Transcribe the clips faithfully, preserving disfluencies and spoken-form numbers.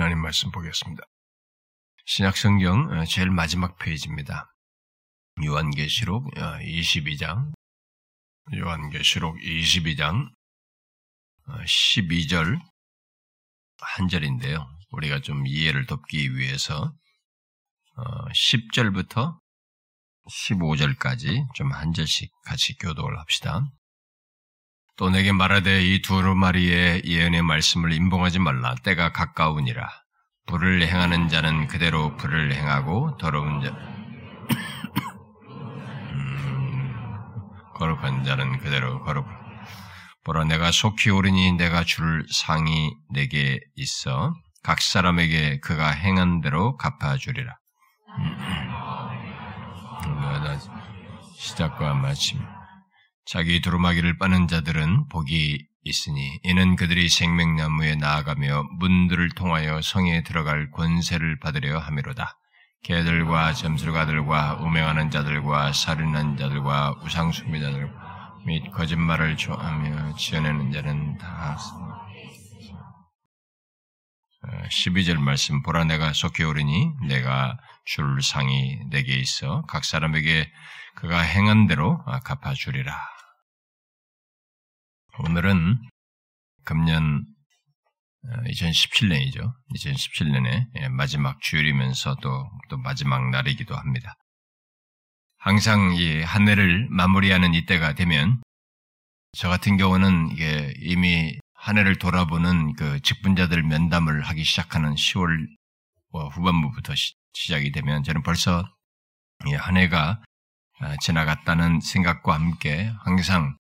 하나님 말씀 보겠습니다. 신약성경 제일 마지막 페이지입니다. 요한계시록 이십이 장 요한계시록 이십이 장 십이 절 한 절인데요. 우리가 좀 이해를 돕기 위해서 십 절부터 십오 절까지 좀 한 절씩 같이 교독을 합시다. 또 내게 말하되 이 두루마리의 예언의 말씀을 임봉하지 말라. 때가 가까우니라. 불을 행하는 자는 그대로 불을 행하고 더러운 자는 음, 거룩한 자는 그대로 거룩하고 보라 내가 속히 오리니 내가 줄 상이 내게 있어 각 사람에게 그가 행한 대로 갚아주리라. 시작과 마침 자기 두루마기를 빠는 자들은 복이 있으니 이는 그들이 생명나무에 나아가며 문들을 통하여 성에 들어갈 권세를 받으려 함이로다. 개들과 점술가들과 음행하는 자들과 살인한 자들과 우상숭배자들과 및 거짓말을 좋아하며 지어내는 자는 다 십이 절 말씀 보라 내가 속히 오리니 내가 줄 상이 내게 있어 각 사람에게 그가 행한 대로 갚아주리라. 오늘은 금년 이천십칠 년이죠. 이천십칠 년의 마지막 주일이면서 또, 또 마지막 날이기도 합니다. 항상 이 한 해를 마무리하는 이때가 되면 저 같은 경우는 이게 이미 한 해를 돌아보는 그 직분자들 면담을 하기 시작하는 시월 후반부부터 시, 시작이 되면 저는 벌써 이 한 해가 지나갔다는 생각과 함께 항상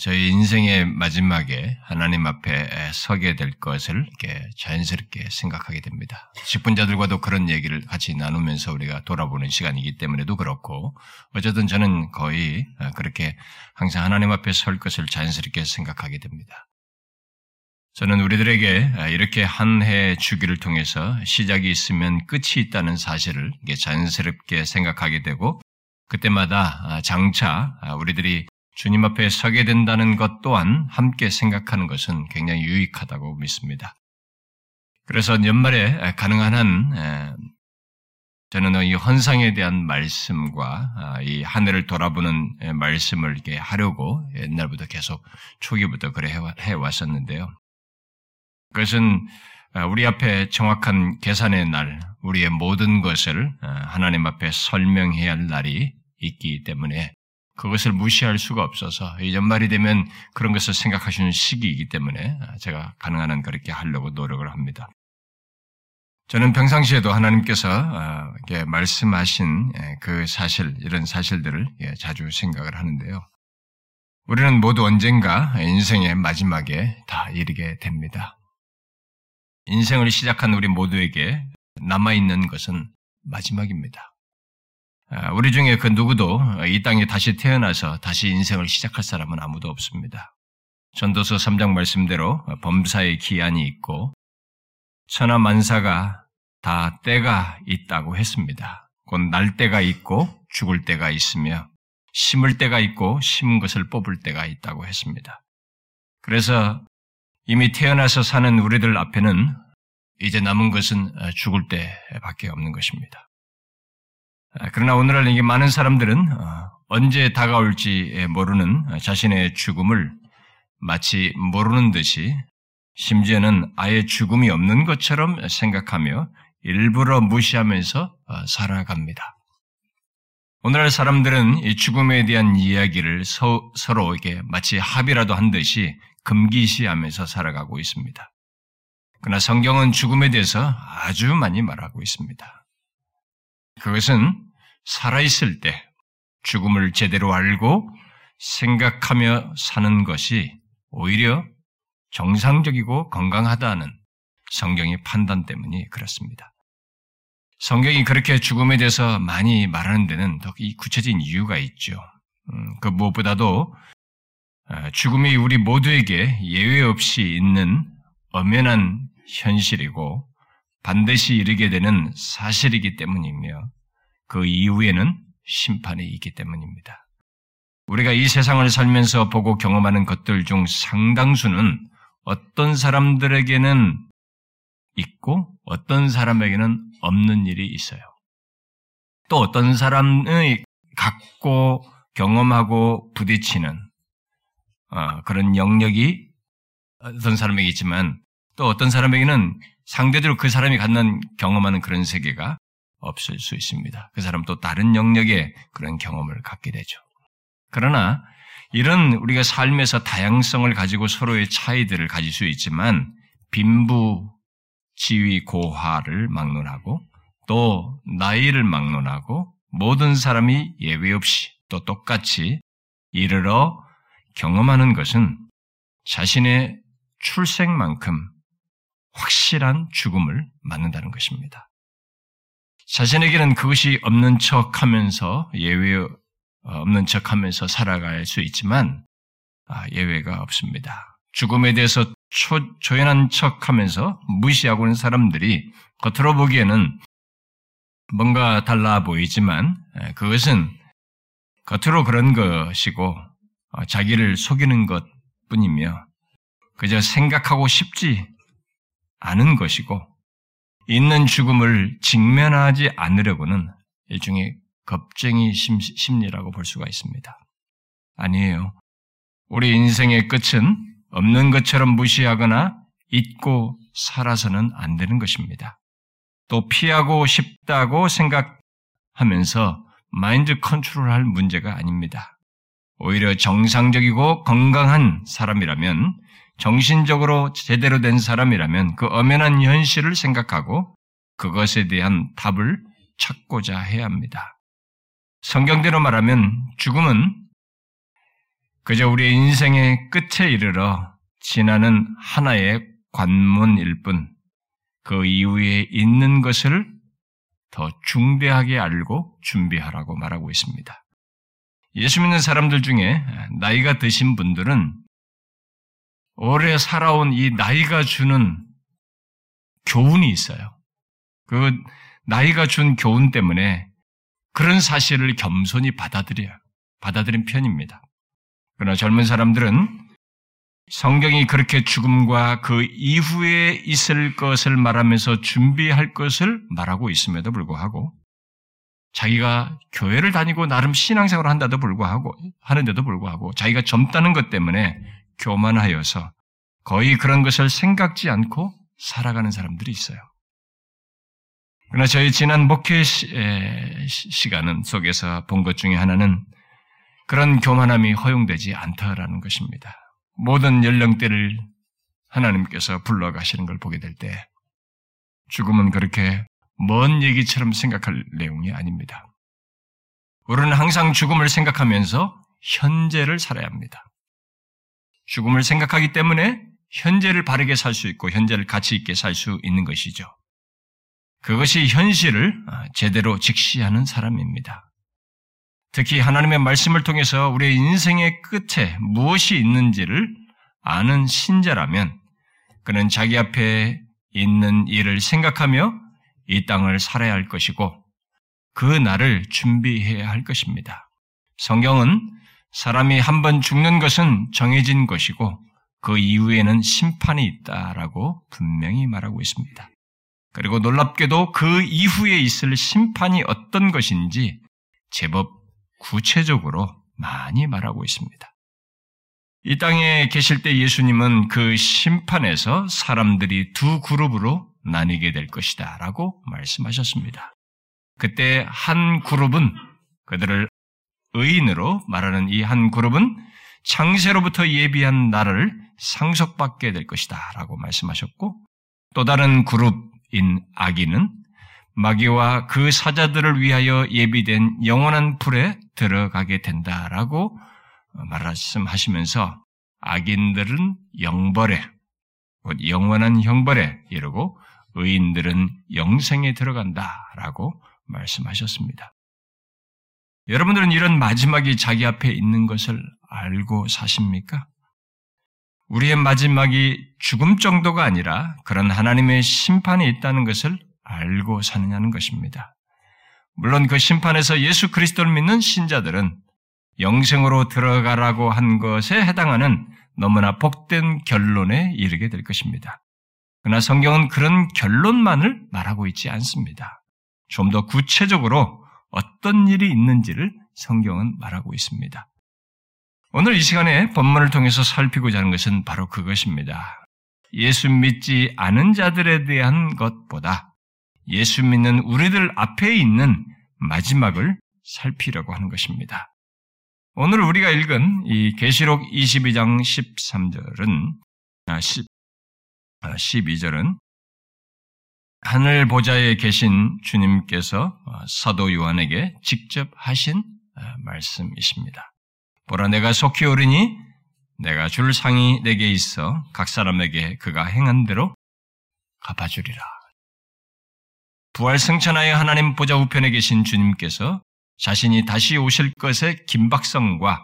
저희 인생의 마지막에 하나님 앞에 서게 될 것을 이렇게 자연스럽게 생각하게 됩니다. 직분자들과도 그런 얘기를 같이 나누면서 우리가 돌아보는 시간이기 때문에도 그렇고 어쨌든 저는 거의 그렇게 항상 하나님 앞에 설 것을 자연스럽게 생각하게 됩니다. 저는 우리들에게 이렇게 한 해의 주기를 통해서 시작이 있으면 끝이 있다는 사실을 자연스럽게 생각하게 되고 그때마다 장차 우리들이 주님 앞에 서게 된다는 것 또한 함께 생각하는 것은 굉장히 유익하다고 믿습니다. 그래서 연말에 가능한 한 저는 이 헌상에 대한 말씀과 이 한 해를 돌아보는 말씀을 이렇게 하려고 옛날부터 계속 초기부터 그래 해왔었는데요. 그것은 우리 앞에 정확한 계산의 날, 우리의 모든 것을 하나님 앞에 설명해야 할 날이 있기 때문에 그것을 무시할 수가 없어서 이 연말이 되면 그런 것을 생각하시는 시기이기 때문에 제가 가능한 한 그렇게 하려고 노력을 합니다. 저는 평상시에도 하나님께서 말씀하신 그 사실, 이런 사실들을 자주 생각을 하는데요. 우리는 모두 언젠가 인생의 마지막에 다 이르게 됩니다. 인생을 시작한 우리 모두에게 남아있는 것은 마지막입니다. 우리 중에 그 누구도 이 땅에 다시 태어나서 다시 인생을 시작할 사람은 아무도 없습니다. 전도서 삼 장 말씀대로 범사의 기한이 있고 천하 만사가 다 때가 있다고 했습니다. 곧 날 때가 있고 죽을 때가 있으며 심을 때가 있고 심은 것을 뽑을 때가 있다고 했습니다. 그래서 이미 태어나서 사는 우리들 앞에는 이제 남은 것은 죽을 때밖에 없는 것입니다. 그러나 오늘날 이게 많은 사람들은 언제 다가올지 모르는 자신의 죽음을 마치 모르는 듯이 심지어는 아예 죽음이 없는 것처럼 생각하며 일부러 무시하면서 살아갑니다. 오늘날 사람들은 이 죽음에 대한 이야기를 서, 서로에게 마치 합의라도 한 듯이 금기시하면서 살아가고 있습니다. 그러나 성경은 죽음에 대해서 아주 많이 말하고 있습니다. 그것은 살아있을 때 죽음을 제대로 알고 생각하며 사는 것이 오히려 정상적이고 건강하다는 성경의 판단 때문이 그렇습니다. 성경이 그렇게 죽음에 대해서 많이 말하는 데는 더 구체적인 이유가 있죠. 그 무엇보다도 죽음이 우리 모두에게 예외 없이 있는 엄연한 현실이고 반드시 이르게 되는 사실이기 때문이며 그 이후에는 심판이 있기 때문입니다. 우리가 이 세상을 살면서 보고 경험하는 것들 중 상당수는 어떤 사람들에게는 있고 어떤 사람에게는 없는 일이 있어요. 또 어떤 사람의 갖고 경험하고 부딪히는 어, 그런 영역이 어떤 사람에게 있지만 또 어떤 사람에게는 상대적으로 그 사람이 갖는 경험하는 그런 세계가 없을 수 있습니다. 그 사람 또 다른 영역에 그런 경험을 갖게 되죠. 그러나 이런 우리가 삶에서 다양성을 가지고 서로의 차이들을 가질 수 있지만 빈부 지위 고하를 막론하고 또 나이를 막론하고 모든 사람이 예외 없이 또 똑같이 이르러 경험하는 것은 자신의 출생만큼 확실한 죽음을 맞는다는 것입니다. 자신에게는 그것이 없는 척하면서 예외 없는 척하면서 살아갈 수 있지만 예외가 없습니다. 죽음에 대해서 초, 초연한 척하면서 무시하고 있는 사람들이 겉으로 보기에는 뭔가 달라 보이지만 그것은 겉으로 그런 것이고 자기를 속이는 것뿐이며 그저 생각하고 싶지 않은 것이고 있는 죽음을 직면하지 않으려고는 일종의 겁쟁이 심리라고 볼 수가 있습니다. 아니에요. 우리 인생의 끝은 없는 것처럼 무시하거나 잊고 살아서는 안 되는 것입니다. 또 피하고 싶다고 생각하면서 마인드 컨트롤할 문제가 아닙니다. 오히려 정상적이고 건강한 사람이라면, 정신적으로 제대로 된 사람이라면 그 엄연한 현실을 생각하고 그것에 대한 답을 찾고자 해야 합니다. 성경대로 말하면 죽음은 그저 우리의 인생의 끝에 이르러 지나는 하나의 관문일 뿐 그 이후에 있는 것을 더 중대하게 알고 준비하라고 말하고 있습니다. 예수 믿는 사람들 중에 나이가 드신 분들은 오래 살아온 이 나이가 주는 교훈이 있어요. 그 나이가 준 교훈 때문에 그런 사실을 겸손히 받아들여요. 받아들인 편입니다. 그러나 젊은 사람들은 성경이 그렇게 죽음과 그 이후에 있을 것을 말하면서 준비할 것을 말하고 있음에도 불구하고 자기가 교회를 다니고 나름 신앙생활을 한다도 불구하고, 하는데도 불구하고, 자기가 젊다는 것 때문에 교만하여서 거의 그런 것을 생각지 않고 살아가는 사람들이 있어요. 그러나 저희 지난 목회 시, 에, 시간 속에서 본 것 중에 하나는 그런 교만함이 허용되지 않다라는 것입니다. 모든 연령대를 하나님께서 불러가시는 걸 보게 될 때 죽음은 그렇게 먼 얘기처럼 생각할 내용이 아닙니다. 우리는 항상 죽음을 생각하면서 현재를 살아야 합니다. 죽음을 생각하기 때문에 현재를 바르게 살 수 있고 현재를 가치 있게 살 수 있는 것이죠. 그것이 현실을 제대로 직시하는 사람입니다. 특히 하나님의 말씀을 통해서 우리의 인생의 끝에 무엇이 있는지를 아는 신자라면 그는 자기 앞에 있는 일을 생각하며 이 땅을 살아야 할 것이고 그 날을 준비해야 할 것입니다. 성경은 사람이 한번 죽는 것은 정해진 것이고 그 이후에는 심판이 있다라고 분명히 말하고 있습니다. 그리고 놀랍게도 그 이후에 있을 심판이 어떤 것인지 제법 구체적으로 많이 말하고 있습니다. 이 땅에 계실 때 예수님은 그 심판에서 사람들이 두 그룹으로 나뉘게 될 것이다 라고 말씀하셨습니다. 그때 한 그룹은 그들을 의인으로 말하는 이 한 그룹은 창세로부터 예비한 나라를 상속받게 될 것이다 라고 말씀하셨고 또 다른 그룹인 악인은 마귀와 그 사자들을 위하여 예비된 영원한 불에 들어가게 된다라고 말씀하시면서 악인들은 영벌에 곧 영원한 형벌에 이르고 의인들은 영생에 들어간다라고 말씀하셨습니다. 여러분들은 이런 마지막이 자기 앞에 있는 것을 알고 사십니까? 우리의 마지막이 죽음 정도가 아니라 그런 하나님의 심판이 있다는 것을 알고 사느냐는 것입니다. 물론 그 심판에서 예수 그리스도를 믿는 신자들은 영생으로 들어가라고 한 것에 해당하는 너무나 복된 결론에 이르게 될 것입니다. 그러나 성경은 그런 결론만을 말하고 있지 않습니다. 좀 더 구체적으로 어떤 일이 있는지를 성경은 말하고 있습니다. 오늘 이 시간에 본문을 통해서 살피고자 하는 것은 바로 그것입니다. 예수 믿지 않은 자들에 대한 것보다 예수 믿는 우리들 앞에 있는 마지막을 살피려고 하는 것입니다. 오늘 우리가 읽은 이 계시록 이십이 장 십삼 절은 십이 절은 하늘 보좌에 계신 주님께서 사도 요한에게 직접 하신 말씀이십니다. 보라, 내가 속히 오리니 내가 줄 상이 내게 있어 각 사람에게 그가 행한 대로 갚아주리라. 부활 승천하여 하나님 보좌 우편에 계신 주님께서 자신이 다시 오실 것의 긴박성과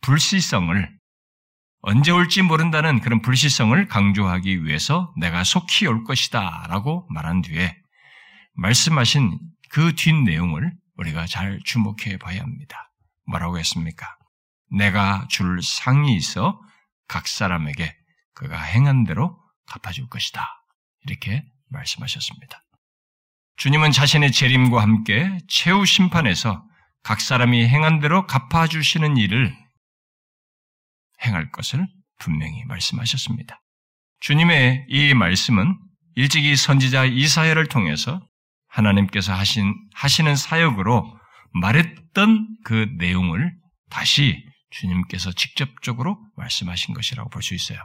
불시성을, 언제 올지 모른다는 그런 불시성을 강조하기 위해서 내가 속히 올 것이다 라고 말한 뒤에 말씀하신 그 뒷내용을 우리가 잘 주목해 봐야 합니다. 뭐라고 했습니까? 내가 줄 상이 있어 각 사람에게 그가 행한 대로 갚아줄 것이다. 이렇게 말씀하셨습니다. 주님은 자신의 재림과 함께 최후 심판에서 각 사람이 행한 대로 갚아주시는 일을 행할 것을 분명히 말씀하셨습니다. 주님의 이 말씀은 일찍이 선지자 이사야를 통해서 하나님께서 하신, 하시는 사역으로 말했던 그 내용을 다시 주님께서 직접적으로 말씀하신 것이라고 볼 수 있어요.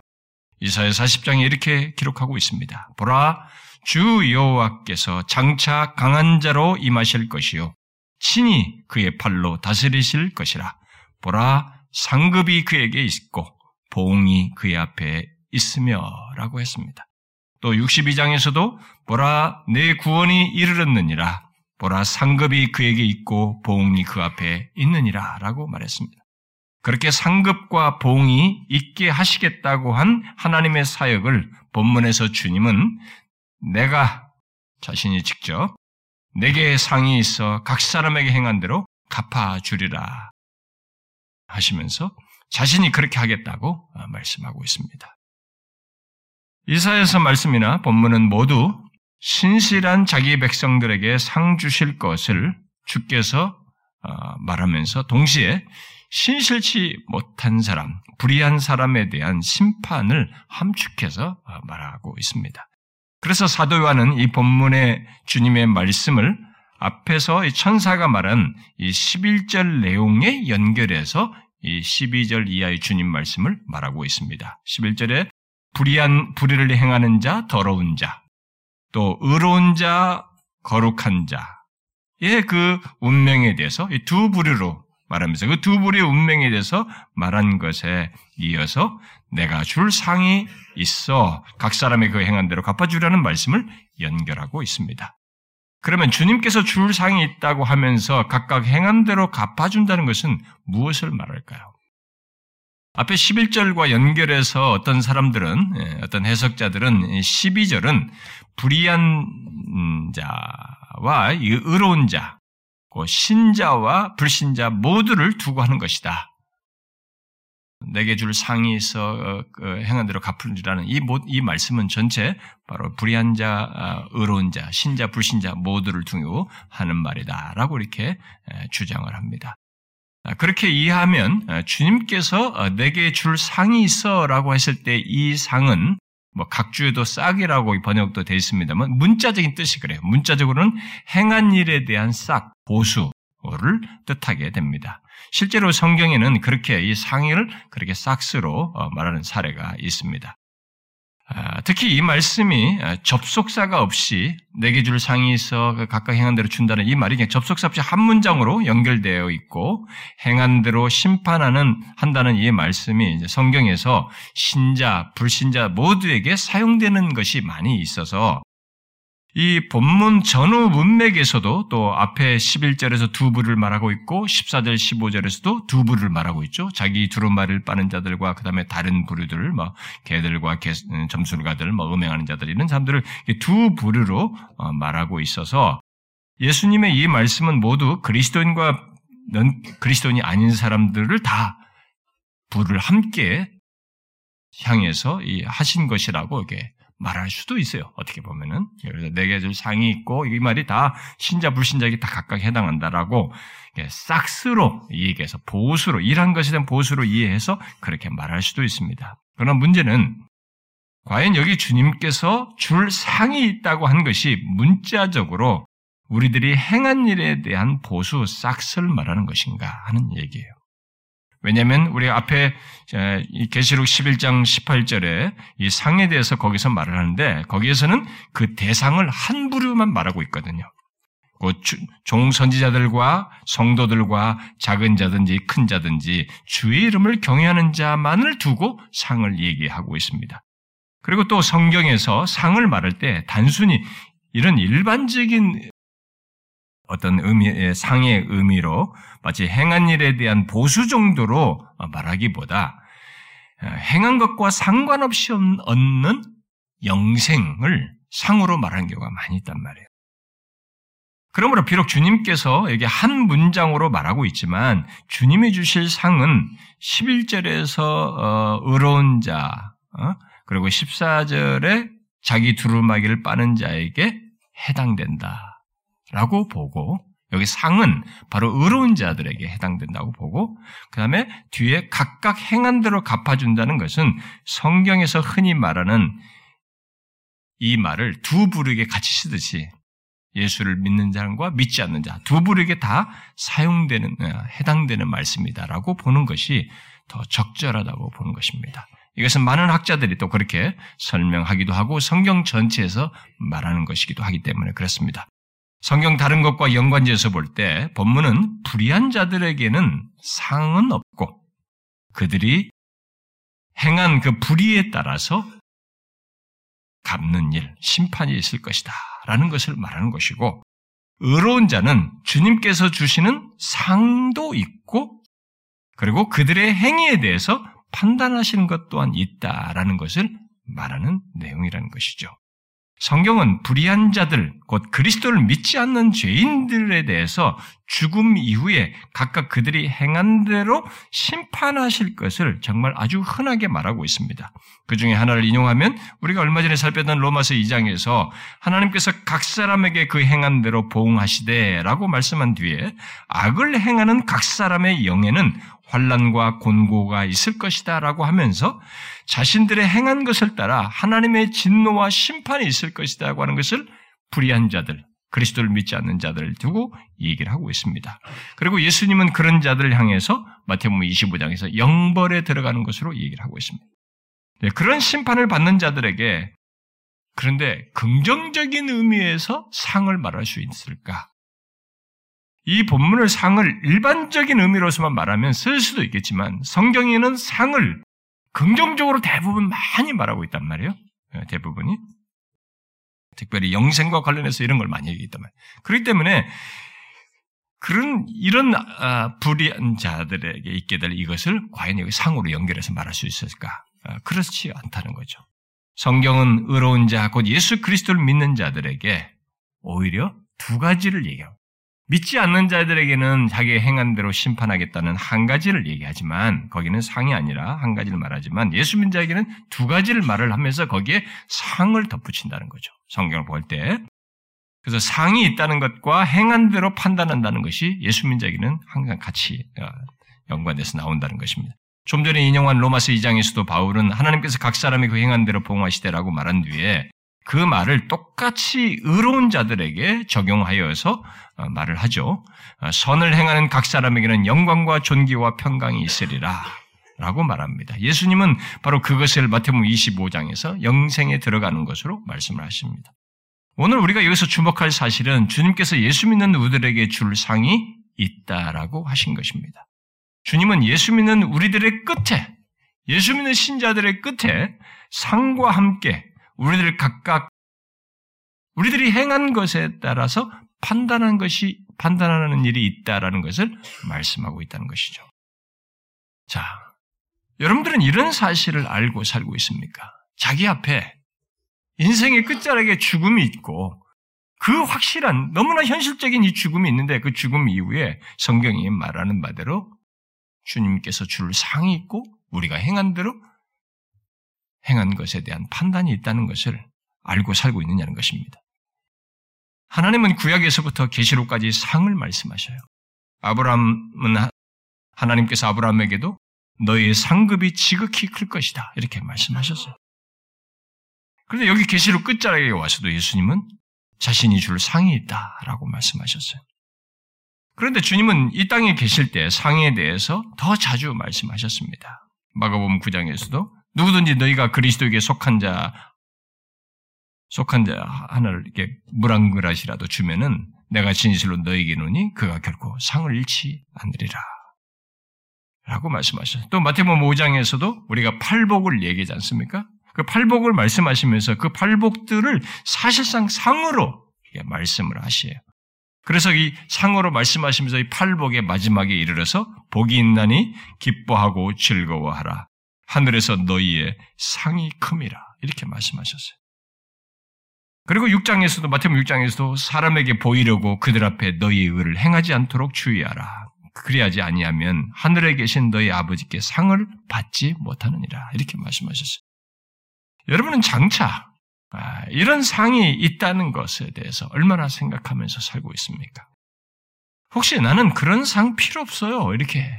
이사야 사십 장에 이렇게 기록하고 있습니다. 보라, 주 여호와께서 장차 강한 자로 임하실 것이요 친히 그의 팔로 다스리실 것이라. 보라, 상급이 그에게 있고 보응이 그의 앞에 있으며 라고 했습니다. 또 육십이 장에서도 보라, 내 구원이 이르렀느니라. 보라, 상급이 그에게 있고 보응이 그 앞에 있느니라 라고 말했습니다. 그렇게 상급과 보응이 있게 하시겠다고 한 하나님의 사역을 본문에서 주님은 내가 자신이 직접 내게 상이 있어 각 사람에게 행한 대로 갚아주리라 하시면서 자신이 그렇게 하겠다고 말씀하고 있습니다. 이사야서 말씀이나 본문은 모두 신실한 자기 백성들에게 상 주실 것을 주께서 말하면서 동시에 신실치 못한 사람, 불의한 사람에 대한 심판을 함축해서 말하고 있습니다. 그래서 사도 요한은 이 본문의 주님의 말씀을 앞에서 이 천사가 말한 이 십일 절 내용에 연결해서 이 십이 절 이하의 주님 말씀을 말하고 있습니다. 십일 절에 불의한, 불의를 행하는 자, 더러운 자, 또 의로운 자, 거룩한 자의 그 운명에 대해서 이 두 부류로 말하면서 그 두 부류의 운명에 대해서 말한 것에 이어서 내가 줄 상이 있어 각 사람의 그 행한 대로 갚아주라는 말씀을 연결하고 있습니다. 그러면 주님께서 줄 상이 있다고 하면서 각각 행한 대로 갚아준다는 것은 무엇을 말할까요? 앞에 십일 절과 연결해서 어떤 사람들은, 어떤 해석자들은 십이 절은 불의한 자와 의로운 자, 신자와 불신자 모두를 두고 하는 것이다. 내게 줄 상이 있어 행한 대로 갚으리라는 이, 이 말씀은 전체 바로 불의한 자, 의로운 자, 신자, 불신자 모두를 두고 하는 말이다라고 이렇게 주장을 합니다. 그렇게 이해하면 주님께서 내게 줄 상이 있어라고 했을 때 이 상은 뭐 각주에도 싹이라고 번역도 되어 있습니다만 문자적인 뜻이 그래요. 문자적으로는 행한 일에 대한 싹, 보수 를 뜻하게 됩니다. 실제로 성경에는 그렇게 이 상의를 그렇게 싹스로 말하는 사례가 있습니다. 특히 이 말씀이 접속사가 없이 내게 줄 상이 있어 각각 행한 대로 준다는 이 말이 그냥 접속사 없이 한 문장으로 연결되어 있고 행한 대로 심판하는 한다는 이 말씀이 이제 성경에서 신자, 불신자 모두에게 사용되는 것이 많이 있어서 이 본문 전후 문맥에서도 또 앞에 십일 절에서 두 부를 말하고 있고 십사 절, 십오 절에서도 두 부를 말하고 있죠. 자기 두루마리를 빠는 자들과 그 다음에 다른 부류들, 뭐 개들과 개, 점술가들, 뭐 음행하는 자들 이런 사람들을 두 부류로 말하고 있어서 예수님의 이 말씀은 모두 그리스도인과 넌 그리스도인이 아닌 사람들을 다 부를 함께 향해서 이 하신 것이라고 이렇게 말할 수도 있어요. 어떻게 보면은. 그래서 네 가지 상이 있고, 이 말이 다 신자, 불신자에게 다 각각 해당한다라고 싹스로 얘기해서 보수로, 일한 것에 대한 보수로 이해해서 그렇게 말할 수도 있습니다. 그러나 문제는 과연 여기 주님께서 줄 상이 있다고 한 것이 문자적으로 우리들이 행한 일에 대한 보수 싹스를 말하는 것인가 하는 얘기예요. 왜냐하면 우리 앞에 계시록 십일 장 십팔 절에 이 상에 대해서 거기서 말을 하는데 거기에서는 그 대상을 한 부류만 말하고 있거든요. 그 종선지자들과 성도들과 작은 자든지 큰 자든지 주의 이름을 경외하는 자만을 두고 상을 얘기하고 있습니다. 그리고 또 성경에서 상을 말할 때 단순히 이런 일반적인 어떤 의미의 상의 의미로 마치 행한 일에 대한 보수 정도로 말하기보다 행한 것과 상관없이 얻는 영생을 상으로 말하는 경우가 많이 있단 말이에요. 그러므로 비록 주님께서 여기 한 문장으로 말하고 있지만 주님이 주실 상은 십일 절에서 의로운 자 그리고 십사 절에 자기 두루마기를 빠는 자에게 해당된다. 라고 보고 여기 상은 바로 의로운 자들에게 해당된다고 보고 그 다음에 뒤에 각각 행한 대로 갚아준다는 것은 성경에서 흔히 말하는 이 말을 두 부류에게 같이 쓰듯이 예수를 믿는 사람과 믿지 않는 자 두 부류에게 다 사용되는 해당되는 말씀이다라고 보는 것이 더 적절하다고 보는 것입니다. 이것은 많은 학자들이 또 그렇게 설명하기도 하고 성경 전체에서 말하는 것이기도 하기 때문에 그렇습니다. 성경 다른 것과 연관지어서 볼 때 본문은 불의한 자들에게는 상은 없고 그들이 행한 그 불의에 따라서 갚는 일, 심판이 있을 것이다 라는 것을 말하는 것이고 의로운 자는 주님께서 주시는 상도 있고 그리고 그들의 행위에 대해서 판단하시는 것 또한 있다라는 것을 말하는 내용이라는 것이죠. 성경은 불의한 자들, 곧 그리스도를 믿지 않는 죄인들에 대해서 죽음 이후에 각각 그들이 행한 대로 심판하실 것을 정말 아주 흔하게 말하고 있습니다. 그 중에 하나를 인용하면 우리가 얼마 전에 살펴던 로마서 이 장에서 하나님께서 각 사람에게 그 행한 대로 보응하시되라고 말씀한 뒤에 악을 행하는 각 사람의 영에는 환란과 곤고가 있을 것이다 라고 하면서 자신들의 행한 것을 따라 하나님의 진노와 심판이 있을 것이다 라고 하는 것을 불의한 자들, 그리스도를 믿지 않는 자들을 두고 얘기를 하고 있습니다. 그리고 예수님은 그런 자들을 향해서 마태복음 이십오 장에서 영벌에 들어가는 것으로 얘기를 하고 있습니다. 그런 심판을 받는 자들에게 그런데 긍정적인 의미에서 상을 말할 수 있을까? 이 본문을 상을 일반적인 의미로서만 말하면 쓸 수도 있겠지만 성경에는 상을 긍정적으로 대부분 많이 말하고 있단 말이에요. 대부분이. 특별히 영생과 관련해서 이런 걸 많이 얘기했단 말이에요. 그렇기 때문에 그런 이런 아, 불의한 자들에게 있게 될 이것을 과연 여기 상으로 연결해서 말할 수 있을까? 아, 그렇지 않다는 거죠. 성경은 의로운 자, 곧 예수 그리스도를 믿는 자들에게 오히려 두 가지를 얘기합니다. 믿지 않는 자들에게는 자기의 행한 대로 심판하겠다는 한 가지를 얘기하지만 거기는 상이 아니라 한 가지를 말하지만 예수 믿는 자에게는 두 가지를 말을 하면서 거기에 상을 덧붙인다는 거죠. 성경을 볼 때. 그래서 상이 있다는 것과 행한 대로 판단한다는 것이 예수 믿는 자에게는 항상 같이 연관돼서 나온다는 것입니다. 좀 전에 인용한 로마서 이 장에서도 바울은 하나님께서 각 사람이 그 행한 대로 보응하시되라고 말한 뒤에 그 말을 똑같이 의로운 자들에게 적용하여서 말을 하죠. 선을 행하는 각 사람에게는 영광과 존귀와 평강이 있으리라 라고 말합니다. 예수님은 바로 그것을 마태복음 이십오 장에서 영생에 들어가는 것으로 말씀을 하십니다. 오늘 우리가 여기서 주목할 사실은 주님께서 예수 믿는 우리들에게 줄 상이 있다라고 하신 것입니다. 주님은 예수 믿는 우리들의 끝에, 예수 믿는 신자들의 끝에 상과 함께 우리들 각각 우리들이 행한 것에 따라서 판단하는 것이 판단하는 일이 있다라는 것을 말씀하고 있다는 것이죠. 자, 여러분들은 이런 사실을 알고 살고 있습니까? 자기 앞에 인생의 끝자락에 죽음이 있고 그 확실한 너무나 현실적인 이 죽음이 있는데 그 죽음 이후에 성경이 말하는 바대로 주님께서 줄 상이 있고 우리가 행한 대로 행한 것에 대한 판단이 있다는 것을 알고 살고 있느냐는 것입니다. 하나님은 구약에서부터 계시록까지 상을 말씀하셔요. 아브라함은 하나님께서 아브라함에게도 너의 상급이 지극히 클 것이다 이렇게 말씀하셨어요. 그런데 여기 계시록 끝자락에 와서도 예수님은 자신이 줄 상이 있다라고 말씀하셨어요. 그런데 주님은 이 땅에 계실 때 상에 대해서 더 자주 말씀하셨습니다. 마가복음 구 장에서도 누구든지 너희가 그리스도에게 속한 자, 속한 자 하나를 이렇게 물 한 그릇이라도 주면은 내가 진실로 너희에게 이르노니 그가 결코 상을 잃지 않으리라 라고 말씀하셨어요. 또 마태복음 오 장에서도 우리가 팔복을 얘기하지 않습니까? 그 팔복을 말씀하시면서 그 팔복들을 사실상 상으로 말씀을 하시에요. 그래서 이 상으로 말씀하시면서 이 팔복의 마지막에 이르러서 복이 있나니 기뻐하고 즐거워하라. 하늘에서 너희의 상이 큼이라. 이렇게 말씀하셨어요. 그리고 육 장에서도 마태복음 육 장에서도 사람에게 보이려고 그들 앞에 너희의 의를 행하지 않도록 주의하라. 그리하지 아니하면 하늘에 계신 너희 아버지께 상을 받지 못하느니라. 이렇게 말씀하셨어요. 여러분은 장차 아, 이런 상이 있다는 것에 대해서 얼마나 생각하면서 살고 있습니까? 혹시 나는 그런 상 필요 없어요. 이렇게.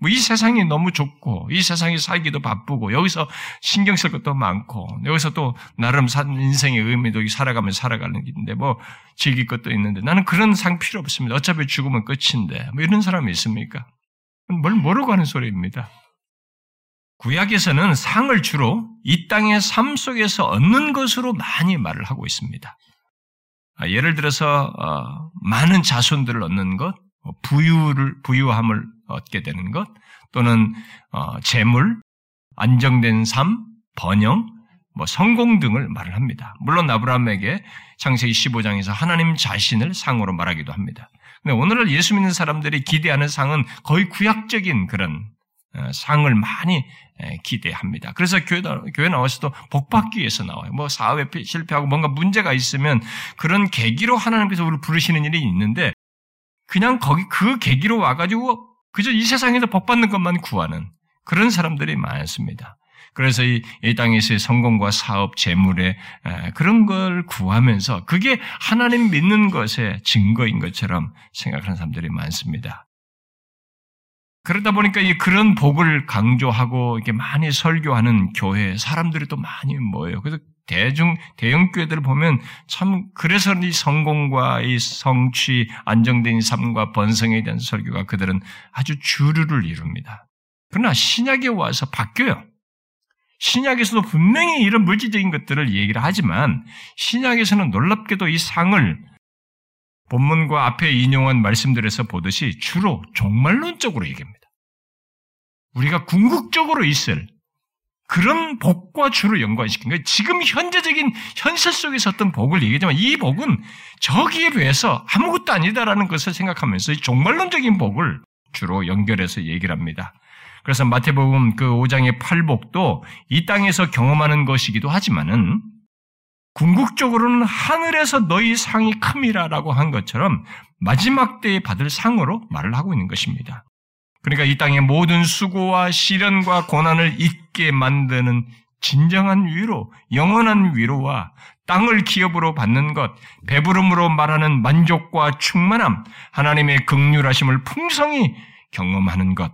뭐 이 세상이 너무 좁고 이 세상이 살기도 바쁘고 여기서 신경 쓸 것도 많고 여기서 또 나름 인생의 의미도 살아가면서 살아가는 건데 뭐 즐길 것도 있는데 나는 그런 상 필요 없습니다. 어차피 죽으면 끝인데 뭐 이런 사람이 있습니까? 뭘 모르고 하는 소리입니다. 구약에서는 상을 주로 이 땅의 삶 속에서 얻는 것으로 많이 말을 하고 있습니다. 예를 들어서 많은 자손들을 얻는 것, 부유를 부유함을 얻게 되는 것, 또는 재물, 안정된 삶, 번영, 뭐 성공 등을 말을 합니다. 물론 아브라함에게 창세기 십오 장에서 하나님 자신을 상으로 말하기도 합니다. 근데 오늘날 예수 믿는 사람들이 기대하는 상은 거의 구약적인 그런 상을 많이 기대합니다. 그래서 교회, 교회 나와서도 복받기 위해서 나와요. 뭐 사업에 실패하고 뭔가 문제가 있으면 그런 계기로 하나님께서 우리를 부르시는 일이 있는데 그냥 거기 그 계기로 와가지고 그저 이 세상에서 복받는 것만 구하는 그런 사람들이 많습니다. 그래서 이, 이 땅에서의 성공과 사업, 재물에 그런 걸 구하면서 그게 하나님 믿는 것의 증거인 것처럼 생각하는 사람들이 많습니다. 그러다 보니까 이 그런 복을 강조하고 이렇게 많이 설교하는 교회 사람들이 또 많이 모여요. 그래서 대중 대형 교회들을 보면 참 그래서 이 성공과 이 성취, 안정된 삶과 번성에 대한 설교가 그들은 아주 주류를 이룹니다. 그러나 신약에 와서 바뀌어요. 신약에서도 분명히 이런 물질적인 것들을 얘기를 하지만 신약에서는 놀랍게도 이 상을 본문과 앞에 인용한 말씀들에서 보듯이 주로 종말론적으로 얘기합니다. 우리가 궁극적으로 있을 그런 복과 주로 연관시킨 거예요. 지금 현재적인 현실 속에서 어떤 복을 얘기하지만 이 복은 저기에 비해서 아무것도 아니다라는 것을 생각하면서 종말론적인 복을 주로 연결해서 얘기를 합니다. 그래서 마태복음 그 오 장의 팔복도 이 땅에서 경험하는 것이기도 하지만은 궁극적으로는 하늘에서 너희 상이 큼이라라고 한 것처럼 마지막 때에 받을 상으로 말을 하고 있는 것입니다. 그러니까 이 땅의 모든 수고와 시련과 고난을 잊게 만드는 진정한 위로, 영원한 위로와 땅을 기업으로 받는 것, 배부름으로 말하는 만족과 충만함, 하나님의 긍휼하심을 풍성히 경험하는 것,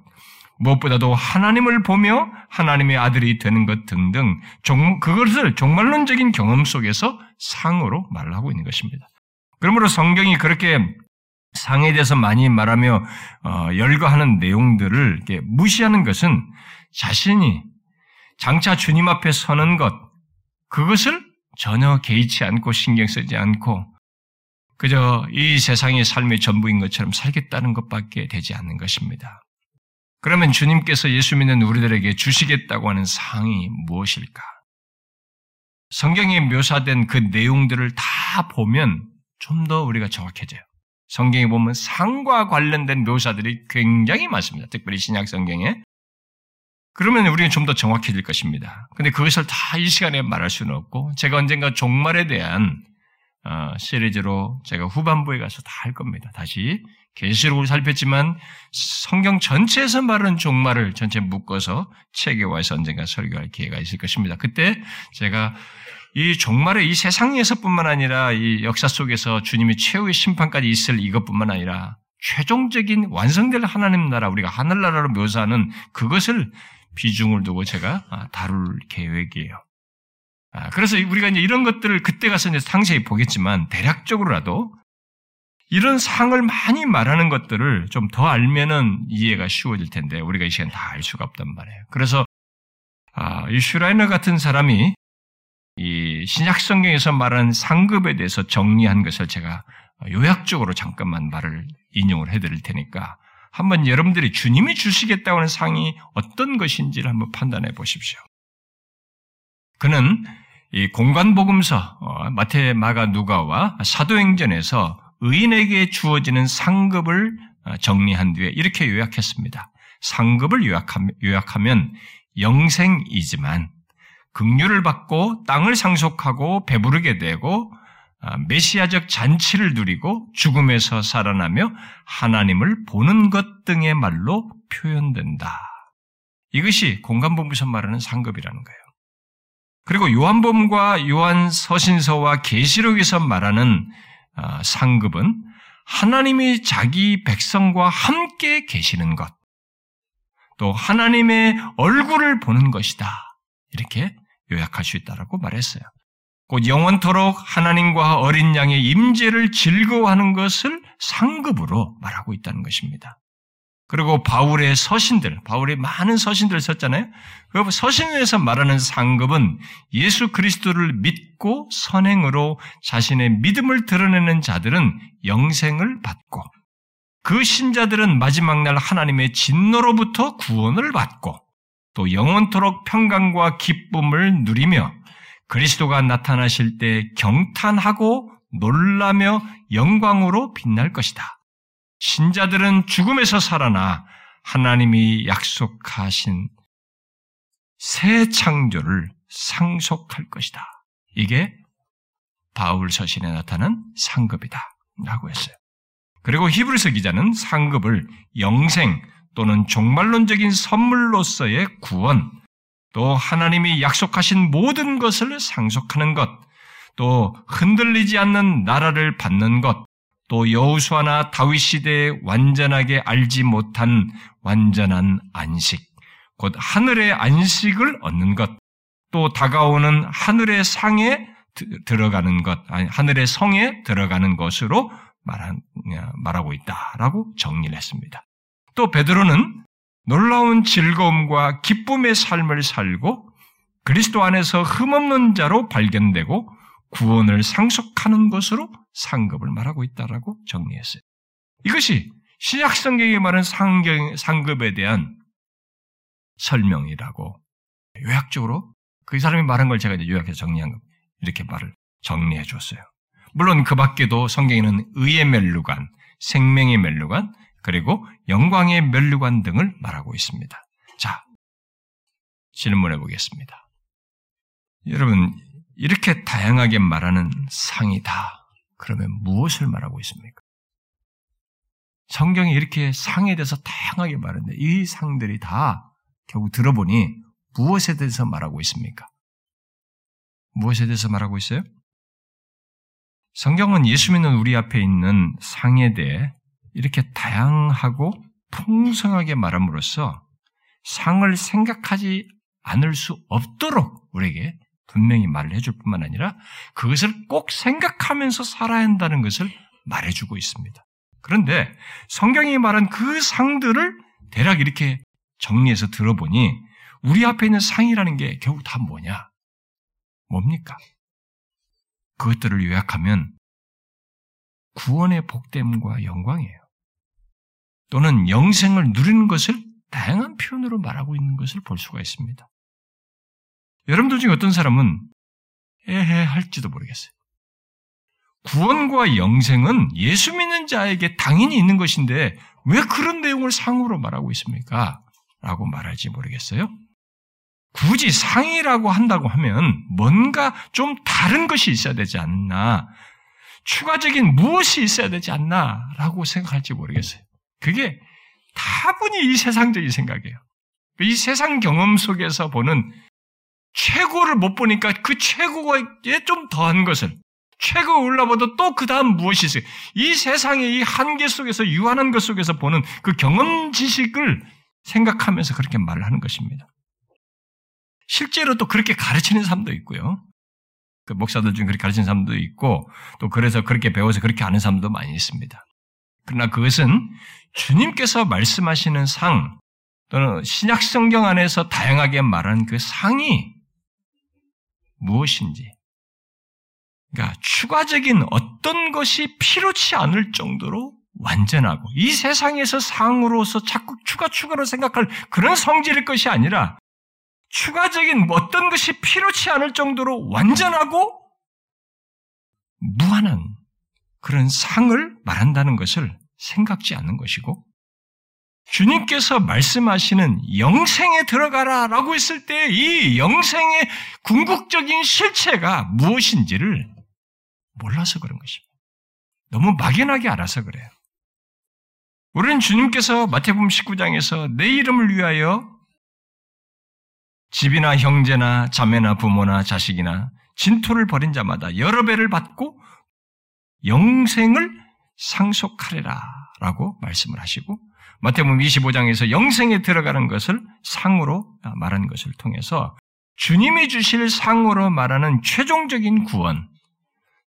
무엇보다도 하나님을 보며 하나님의 아들이 되는 것 등등 종, 그것을 종말론적인 경험 속에서 상으로 말하고 있는 것입니다. 그러므로 성경이 그렇게 상에 대해서 많이 말하며 어, 열거하는 내용들을 이렇게 무시하는 것은 자신이 장차 주님 앞에 서는 것, 그것을 전혀 개의치 않고 신경 쓰지 않고 그저 이 세상의 삶의 전부인 것처럼 살겠다는 것밖에 되지 않는 것입니다. 그러면 주님께서 예수 믿는 우리들에게 주시겠다고 하는 상이 무엇일까? 성경에 묘사된 그 내용들을 다 보면 좀 더 우리가 정확해져요. 성경에 보면 상과 관련된 묘사들이 굉장히 많습니다. 특별히 신약 성경에. 그러면 우리는 좀 더 정확해질 것입니다. 근데 그것을 다 이 시간에 말할 수는 없고 제가 언젠가 종말에 대한 시리즈로 제가 후반부에 가서 다 할 겁니다. 다시 계시록을 살폈지만 성경 전체에서 말하는 종말을 전체 묶어서 체계화해서 언젠가 설교할 기회가 있을 것입니다. 그때 제가 이 종말의 이 세상에서뿐만 아니라 이 역사 속에서 주님이 최후의 심판까지 있을 이것뿐만 아니라 최종적인 완성될 하나님 나라, 우리가 하늘나라로 묘사하는 그것을 비중을 두고 제가 다룰 계획이에요. 그래서 우리가 이제 이런 것들을 그때 가서 이제 상세히 보겠지만 대략적으로라도 이런 상을 많이 말하는 것들을 좀 더 알면은 이해가 쉬워질 텐데 우리가 이 시간 다 알 수가 없단 말이에요. 그래서 이 슈라이너 같은 사람이 이 신약 성경에서 말하는 상급에 대해서 정리한 것을 제가 요약적으로 잠깐만 말을 인용을 해드릴 테니까 한번 여러분들이 주님이 주시겠다고 하는 상이 어떤 것인지를 한번 판단해 보십시오. 그는 이 공관복음서, 마태, 마가, 누가와 사도행전에서 의인에게 주어지는 상급을 정리한 뒤에 이렇게 요약했습니다. 상급을 요약하면 영생이지만 긍휼을 받고 땅을 상속하고 배부르게 되고 메시아적 잔치를 누리고 죽음에서 살아나며 하나님을 보는 것 등의 말로 표현된다. 이것이 공관복음서 말하는 상급이라는 거예요. 그리고 요한복음과 요한서신서와 계시록에서 말하는 상급은 하나님이 자기 백성과 함께 계시는 것, 또 하나님의 얼굴을 보는 것이다. 이렇게 요약할 수 있다고 말했어요. 곧 영원토록 하나님과 어린 양의 임재를 즐거워하는 것을 상급으로 말하고 있다는 것입니다. 그리고 바울의 서신들, 바울이 많은 서신들을 썼잖아요. 그 서신에서 말하는 상급은 예수 그리스도를 믿고 선행으로 자신의 믿음을 드러내는 자들은 영생을 받고 그 신자들은 마지막 날 하나님의 진노로부터 구원을 받고 또 영원토록 평강과 기쁨을 누리며 그리스도가 나타나실 때 경탄하고 놀라며 영광으로 빛날 것이다. 신자들은 죽음에서 살아나 하나님이 약속하신 새 창조를 상속할 것이다. 이게 바울 서신에 나타난 상급이다 라고 했어요. 그리고 히브리서 기자는 상급을 영생 또는 종말론적인 선물로서의 구원, 또 하나님이 약속하신 모든 것을 상속하는 것, 또 흔들리지 않는 나라를 받는 것, 또 여호수아나 다윗 시대에 완전하게 알지 못한 완전한 안식, 곧 하늘의 안식을 얻는 것, 또 다가오는 하늘의 상에 들어가는 것, 아니 하늘의 성에 들어가는 것으로 말한, 말하고 있다라고 정리를 했습니다. 또 베드로는 놀라운 즐거움과 기쁨의 삶을 살고 그리스도 안에서 흠없는 자로 발견되고 구원을 상속하는 것으로 상급을 말하고 있다라고 정리했어요. 이것이 신약 성경이 말하는 상경, 상급에 대한 설명이라고 요약적으로 그 사람이 말한 걸 제가 이제 요약해서 정리한 겁니다. 이렇게 말을 정리해 줬어요. 물론 그 밖에도 성경에는 의의 면류관, 생명의 면류관, 그리고 영광의 면류관 등을 말하고 있습니다. 자, 질문해 보겠습니다. 여러분, 이렇게 다양하게 말하는 상이다. 그러면 무엇을 말하고 있습니까? 성경이 이렇게 상에 대해서 다양하게 말하는데 이 상들이 다 결국 들어보니 무엇에 대해서 말하고 있습니까? 무엇에 대해서 말하고 있어요? 성경은 예수 믿는 우리 앞에 있는 상에 대해 이렇게 다양하고 풍성하게 말함으로써 상을 생각하지 않을 수 없도록 우리에게 분명히 말을 해줄 뿐만 아니라 그것을 꼭 생각하면서 살아야 한다는 것을 말해주고 있습니다. 그런데 성경이 말한 그 상들을 대략 이렇게 정리해서 들어보니 우리 앞에 있는 상이라는 게 결국 다 뭐냐? 뭡니까? 그것들을 요약하면 구원의 복됨과 영광이에요. 또는 영생을 누리는 것을 다양한 표현으로 말하고 있는 것을 볼 수가 있습니다. 여러분들 중에 어떤 사람은 에헤 할지도 모르겠어요. 구원과 영생은 예수 믿는 자에게 당연히 있는 것인데 왜 그런 내용을 상으로 말하고 있습니까? 라고 말할지 모르겠어요. 굳이 상이라고 한다고 하면 뭔가 좀 다른 것이 있어야 되지 않나, 추가적인 무엇이 있어야 되지 않나 라고 생각할지 모르겠어요. 그게 다분히 이 세상적인 생각이에요. 이 세상 경험 속에서 보는 최고를 못 보니까 그 최고에 좀 더한 것은, 최고 올라봐도 또 그 다음 무엇이 있어요? 이 세상의 이 한계 속에서, 유한한 것 속에서 보는 그 경험 지식을 생각하면서 그렇게 말을 하는 것입니다. 실제로 또 그렇게 가르치는 사람도 있고요. 그 목사들 중에 그렇게 가르치는 사람도 있고, 또 그래서 그렇게 배워서 그렇게 아는 사람도 많이 있습니다. 그러나 그것은 주님께서 말씀하시는 상, 또는 신약 성경 안에서 다양하게 말하는 그 상이 무엇인지, 그러니까 추가적인 어떤 것이 필요치 않을 정도로 완전하고 이 세상에서 상으로서 자꾸 추가 추가로 생각할 그런 성질일 것이 아니라 추가적인 어떤 것이 필요치 않을 정도로 완전하고 무한한 그런 상을 말한다는 것을 생각지 않는 것이고, 주님께서 말씀하시는 영생에 들어가라 라고 했을 때 이 영생의 궁극적인 실체가 무엇인지를 몰라서 그런 것입니다. 너무 막연하게 알아서 그래요. 우리는 주님께서 마태복음 십구 장에서 내 이름을 위하여 집이나 형제나 자매나 부모나 자식이나 진토를 버린 자마다 여러 배를 받고 영생을 상속하리라 라고 말씀을 하시고, 마태복음 이십오 장에서 영생에 들어가는 것을 상으로 말하는 것을 통해서 주님이 주실 상으로 말하는 최종적인 구원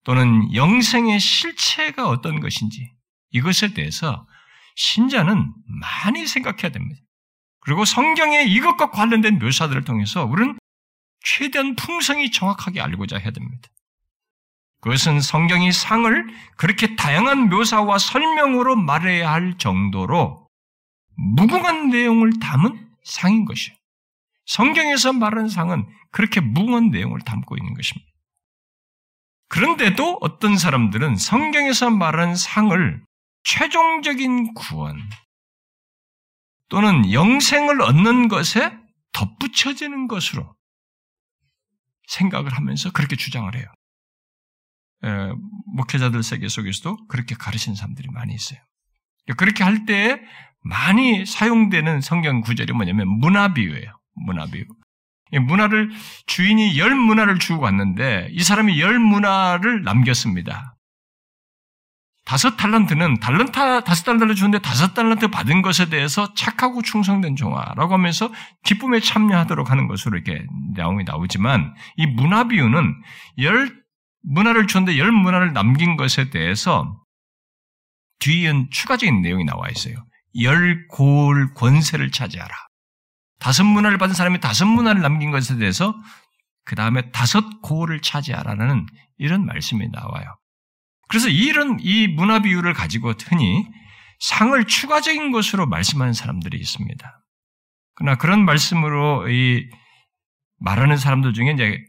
또는 영생의 실체가 어떤 것인지, 이것에 대해서 신자는 많이 생각해야 됩니다. 그리고 성경의 이것과 관련된 묘사들을 통해서 우리는 최대한 풍성히 정확하게 알고자 해야 됩니다. 그것은 성경이 상을 그렇게 다양한 묘사와 설명으로 말해야 할 정도로 무궁한 내용을 담은 상인 것이요, 성경에서 말하는 상은 그렇게 무궁한 내용을 담고 있는 것입니다. 그런데도 어떤 사람들은 성경에서 말하는 상을 최종적인 구원 또는 영생을 얻는 것에 덧붙여지는 것으로 생각을 하면서 그렇게 주장을 해요. 에, 목회자들 세계 속에서도 그렇게 가르치는 사람들이 많이 있어요. 그렇게 할 때 많이 사용되는 성경 구절이 뭐냐면 문화비유예요. 문화비유. 문화를 주인이 열 문화를 주고 갔는데 이 사람이 열 문화를 남겼습니다. 다섯 탈런트는 달란타, 다섯 달러를 주는데 다섯 달란트 받은 것에 대해서 착하고 충성된 종아라고 하면서 기쁨에 참여하도록 하는 것으로 이렇게 내용이 나오지만, 이 문화비유는 열 문화를 주는데 열 문화를 남긴 것에 대해서 뒤에는 추가적인 내용이 나와 있어요. 열 고을 권세를 차지하라. 다섯 문화를 받은 사람이 다섯 문화를 남긴 것에 대해서 그 다음에 다섯 고을을 차지하라는 이런 말씀이 나와요. 그래서 이런 이 문화 비유를 가지고 흔히 상을 추가적인 것으로 말씀하는 사람들이 있습니다. 그러나 그런 말씀으로 이 말하는 사람들 중에 이제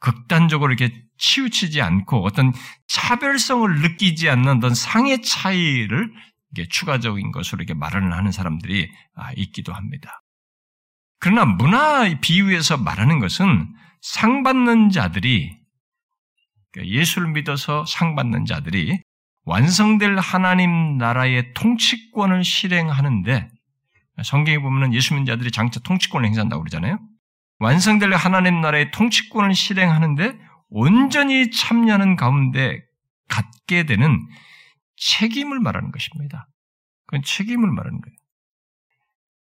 극단적으로 이렇게 치우치지 않고 어떤 차별성을 느끼지 않는 어떤 상의 차이를 이게 추가적인 것으로 이렇게 말을 하는 사람들이 있기도 합니다. 그러나 문화 비유에서 말하는 것은 상 받는 자들이, 예수를 믿어서 상 받는 자들이 완성될 하나님 나라의 통치권을 실행하는데, 성경에 보면 예수 믿는 자들이 장차 통치권을 행사한다고 그러잖아요. 완성될 하나님 나라의 통치권을 실행하는데 온전히 참여하는 가운데 갖게 되는 책임을 말하는 것입니다. 그건 책임을 말하는 거예요.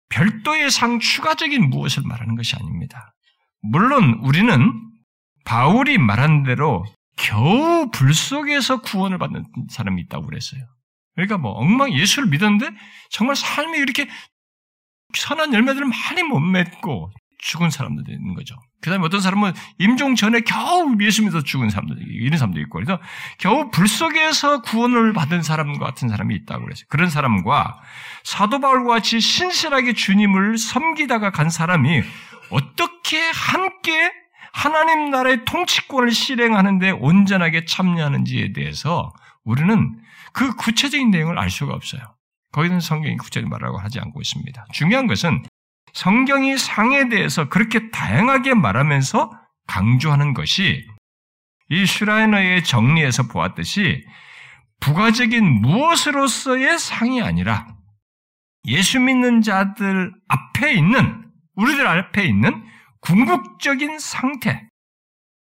별도의 상 추가적인 무엇을 말하는 것이 아닙니다. 물론 우리는 바울이 말한 대로 겨우 불 속에서 구원을 받는 사람이 있다고 그랬어요. 그러니까 뭐 엉망 예수를 믿었는데 정말 삶에 이렇게 선한 열매들을 많이 못 맺고 죽은 사람들도 있는 거죠. 그 다음에 어떤 사람은 임종 전에 겨우 예수 믿어서 죽은 사람들, 이런 사람도 있고, 그래서 겨우 불 속에서 구원을 받은 사람과 같은 사람이 있다고 그랬어요. 그런 사람과 사도 바울과 같이 신실하게 주님을 섬기다가 간 사람이 어떻게 함께 하나님 나라의 통치권을 실행하는데 온전하게 참여하는지에 대해서 우리는 그 구체적인 내용을 알 수가 없어요. 거기는 성경이 구체적인 말이라고 하지 않고 있습니다. 중요한 것은 성경이 상에 대해서 그렇게 다양하게 말하면서 강조하는 것이, 이 슈라이너의 정리에서 보았듯이 부가적인 무엇으로서의 상이 아니라 예수 믿는 자들 앞에 있는, 우리들 앞에 있는 궁극적인 상태,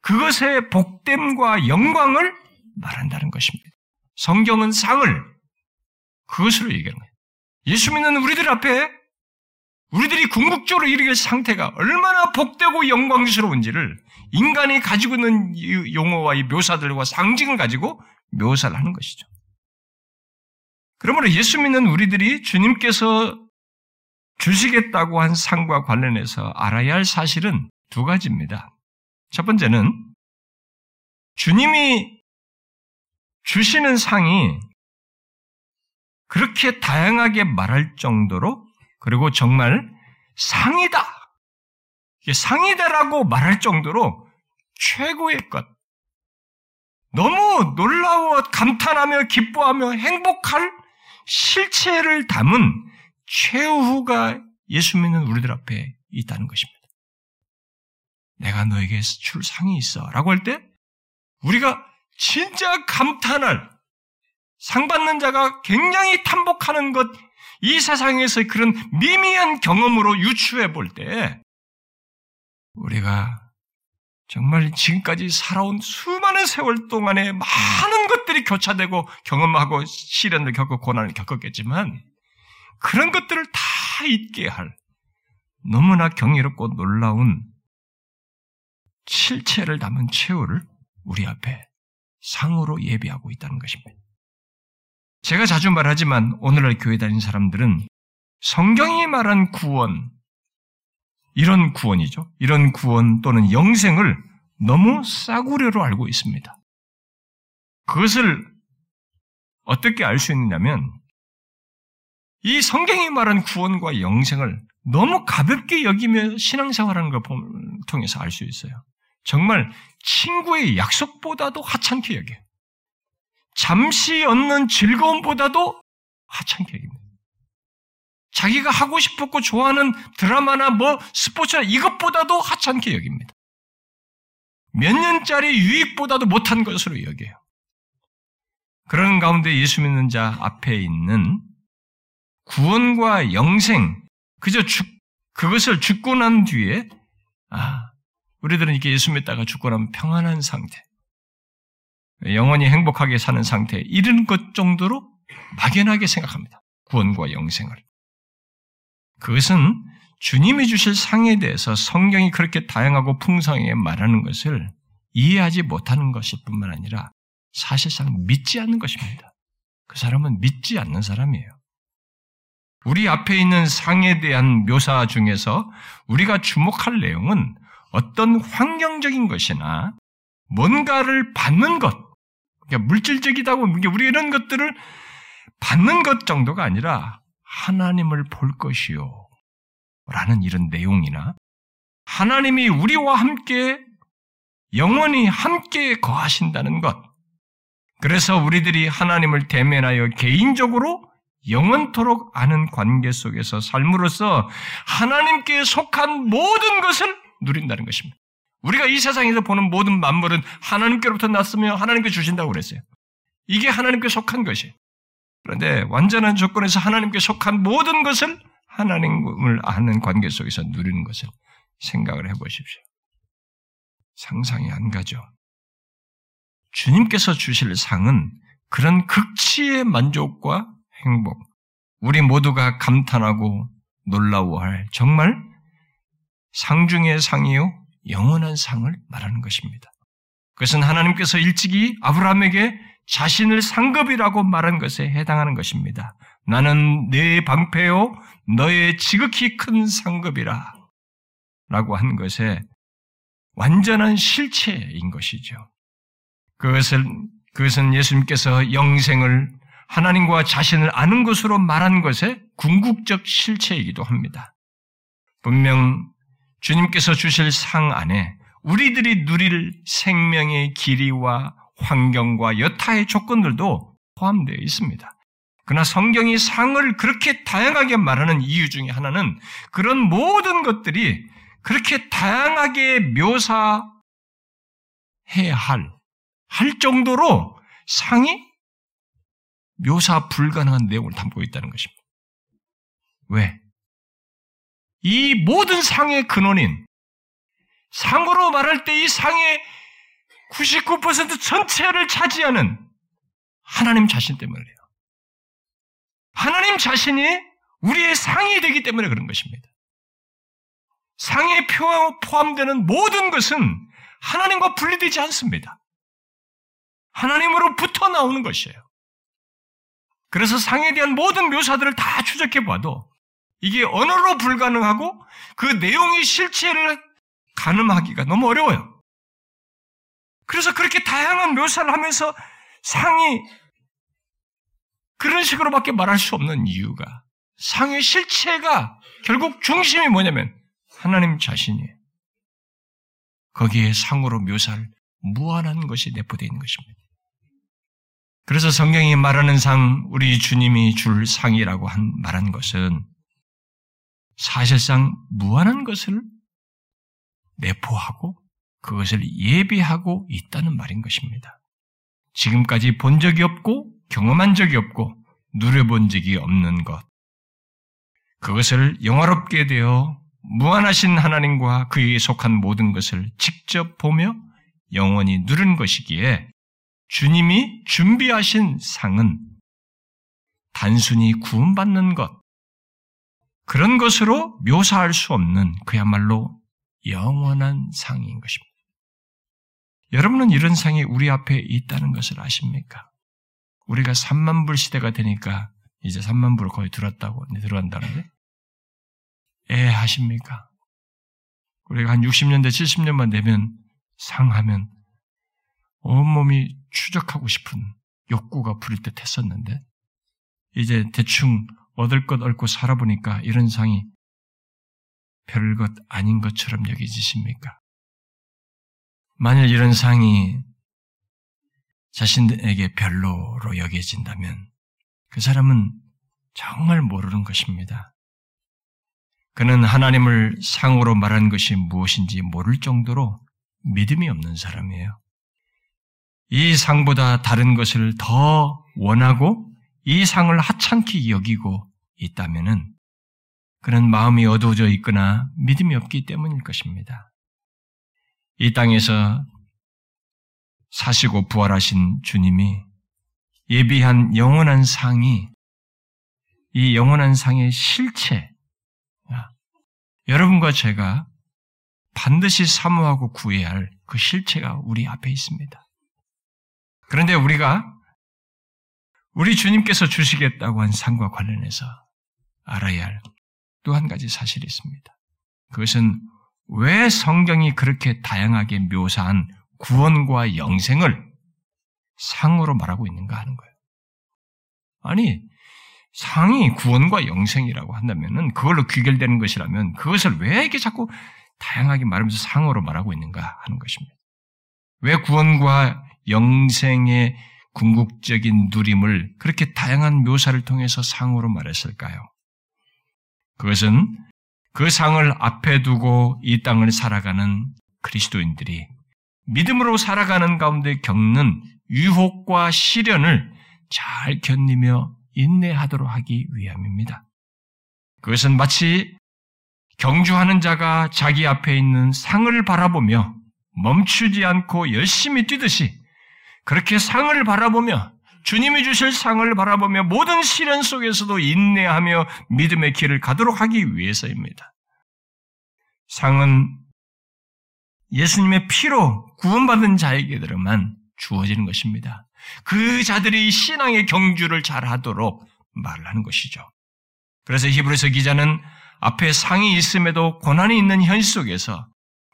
그것의 복됨과 영광을 말한다는 것입니다. 성경은 상을 그것으로 얘기하는 거예요. 예수 믿는 우리들 앞에 우리들이 궁극적으로 이르게 상태가 얼마나 복되고 영광스러운지를 인간이 가지고 있는 이 용어와 이 묘사들과 상징을 가지고 묘사를 하는 것이죠. 그러므로 예수 믿는 우리들이 주님께서 주시겠다고 한 상과 관련해서 알아야 할 사실은 두 가지입니다. 첫 번째는 주님이 주시는 상이 그렇게 다양하게 말할 정도로, 그리고 정말 상이다, 상이다라고 말할 정도로 최고의 것, 너무 놀라워 감탄하며 기뻐하며 행복할 실체를 담은 최후가 예수 믿는 우리들 앞에 있다는 것입니다. 내가 너에게 줄 상이 있어 라고 할 때 우리가 진짜 감탄할, 상 받는 자가 굉장히 탐복하는 것, 이 세상에서 그런 미미한 경험으로 유추해 볼 때 우리가 정말 지금까지 살아온 수많은 세월 동안에 많은 것들이 교차되고 경험하고 시련을 겪고 고난을 겪었겠지만 그런 것들을 다 잊게 할 너무나 경이롭고 놀라운 실체를 담은 최후를 우리 앞에 상으로 예비하고 있다는 것입니다. 제가 자주 말하지만 오늘날 교회 다니는 사람들은 성경이 말한 구원, 이런 구원이죠. 이런 구원 또는 영생을 너무 싸구려로 알고 있습니다. 그것을 어떻게 알 수 있느냐면 이 성경이 말한 구원과 영생을 너무 가볍게 여기며 신앙생활하는 걸 통해서 알 수 있어요. 정말 친구의 약속보다도 하찮게 여겨요. 잠시 얻는 즐거움보다도 하찮게 여깁니다. 자기가 하고 싶었고 좋아하는 드라마나 뭐 스포츠나 이것보다도 하찮게 여깁니다. 몇 년짜리 유익보다도 못한 것으로 여겨요. 그런 가운데 예수 믿는 자 앞에 있는 구원과 영생, 그저 죽, 그것을 죽고 난 뒤에, 아, 우리들은 이렇게 예수 믿다가 죽고 나면 평안한 상태, 영원히 행복하게 사는 상태, 이런 것 정도로 막연하게 생각합니다. 구원과 영생을. 그것은 주님이 주실 상에 대해서 성경이 그렇게 다양하고 풍성하게 말하는 것을 이해하지 못하는 것일 뿐만 아니라 사실상 믿지 않는 것입니다. 그 사람은 믿지 않는 사람이에요. 우리 앞에 있는 상에 대한 묘사 중에서 우리가 주목할 내용은 어떤 환경적인 것이나 뭔가를 받는 것, 그러니까 물질적이다고 우리 이런 것들을 받는 것 정도가 아니라 하나님을 볼 것이요 라는 이런 내용이나 하나님이 우리와 함께 영원히 함께 거하신다는 것, 그래서 우리들이 하나님을 대면하여 개인적으로 영원토록 아는 관계 속에서 삶으로써 하나님께 속한 모든 것을 누린다는 것입니다. 우리가 이 세상에서 보는 모든 만물은 하나님께로부터 났으며 하나님께 주신다고 그랬어요. 이게 하나님께 속한 것이에요. 그런데 완전한 조건에서 하나님께 속한 모든 것을, 하나님을 아는 관계 속에서 누리는 것을 생각을 해보십시오. 상상이 안 가죠. 주님께서 주실 상은 그런 극치의 만족과 행복, 우리 모두가 감탄하고 놀라워할 정말 상 중의 상이요 영원한 상을 말하는 것입니다. 그것은 하나님께서 일찍이 아브라함에게 자신을 상급이라고 말한 것에 해당하는 것입니다. 나는 네 방패요 너의 지극히 큰 상급이라 라고 한 것에 완전한 실체인 것이죠. 그것은, 그것은 예수님께서 영생을 하나님과 자신을 아는 것으로 말한 것의 궁극적 실체이기도 합니다. 분명 주님께서 주실 상 안에 우리들이 누릴 생명의 길이와 환경과 여타의 조건들도 포함되어 있습니다. 그러나 성경이 상을 그렇게 다양하게 말하는 이유 중에 하나는 그런 모든 것들이 그렇게 다양하게 묘사해야 할, 할 정도로 상이 묘사 불가능한 내용을 담고 있다는 것입니다. 왜? 이 모든 상의 근원인 상으로 말할 때 이 상의 구십구 퍼센트 전체를 차지하는 하나님 자신 때문이에요. 하나님 자신이 우리의 상이 되기 때문에 그런 것입니다. 상에 포함되는 모든 것은 하나님과 분리되지 않습니다. 하나님으로부터 나오는 것이에요. 그래서 상에 대한 모든 묘사들을 다 추적해봐도 이게 언어로 불가능하고 그 내용의 실체를 가늠하기가 너무 어려워요. 그래서 그렇게 다양한 묘사를 하면서 상이 그런 식으로밖에 말할 수 없는 이유가 상의 실체가 결국 중심이 뭐냐면 하나님 자신이에요. 거기에 상으로 묘사를 무한한 것이 내포되어 있는 것입니다. 그래서 성경이 말하는 상, 우리 주님이 줄 상이라고 한 말한 것은 사실상 무한한 것을 내포하고 그것을 예비하고 있다는 말인 것입니다. 지금까지 본 적이 없고 경험한 적이 없고 누려본 적이 없는 것, 그것을 영화롭게 되어 무한하신 하나님과 그에 속한 모든 것을 직접 보며 영원히 누른 것이기에 주님이 준비하신 상은 단순히 구원받는 것, 그런 것으로 묘사할 수 없는 그야말로 영원한 상인 것입니다. 여러분은 이런 상이 우리 앞에 있다는 것을 아십니까? 우리가 삼만 불 시대가 되니까 이제 삼만 불을 거의 들었다고 들어간다는데 애 하십니까? 우리가 한 육십 년대, 칠십 년만 되면 상하면 온몸이 추적하고 싶은 욕구가 부릴 듯 했었는데 이제 대충 얻을 것 얻고 살아보니까 이런 상이 별것 아닌 것처럼 여기지십니까? 만일 이런 상이 자신에게 별로로 여겨진다면 그 사람은 정말 모르는 것입니다. 그는 하나님을 상으로 말한 것이 무엇인지 모를 정도로 믿음이 없는 사람이에요. 이 상보다 다른 것을 더 원하고 이 상을 하찮게 여기고 있다면은 그는 마음이 어두워져 있거나 믿음이 없기 때문일 것입니다. 이 땅에서 사시고 부활하신 주님이 예비한 영원한 상이 이 영원한 상의 실체, 여러분과 제가 반드시 사모하고 구해야 할 그 실체가 우리 앞에 있습니다. 그런데 우리가 우리 주님께서 주시겠다고 한 상과 관련해서 알아야 할 또 한 가지 사실이 있습니다. 그것은 왜 성경이 그렇게 다양하게 묘사한 구원과 영생을 상으로 말하고 있는가 하는 거예요. 아니, 상이 구원과 영생이라고 한다면 그걸로 귀결되는 것이라면 그것을 왜 이렇게 자꾸 다양하게 말하면서 상으로 말하고 있는가 하는 것입니다. 왜 구원과 영생의 궁극적인 누림을 그렇게 다양한 묘사를 통해서 상으로 말했을까요? 그것은 그 상을 앞에 두고 이 땅을 살아가는 그리스도인들이 믿음으로 살아가는 가운데 겪는 유혹과 시련을 잘 견디며 인내하도록 하기 위함입니다. 그것은 마치 경주하는 자가 자기 앞에 있는 상을 바라보며 멈추지 않고 열심히 뛰듯이 그렇게 상을 바라보며 주님이 주실 상을 바라보며 모든 시련 속에서도 인내하며 믿음의 길을 가도록 하기 위해서입니다. 상은 예수님의 피로 구원받은 자에게들만 주어지는 것입니다. 그 자들이 신앙의 경주를 잘하도록 말을 하는 것이죠. 그래서 히브리서 기자는 앞에 상이 있음에도 고난이 있는 현실 속에서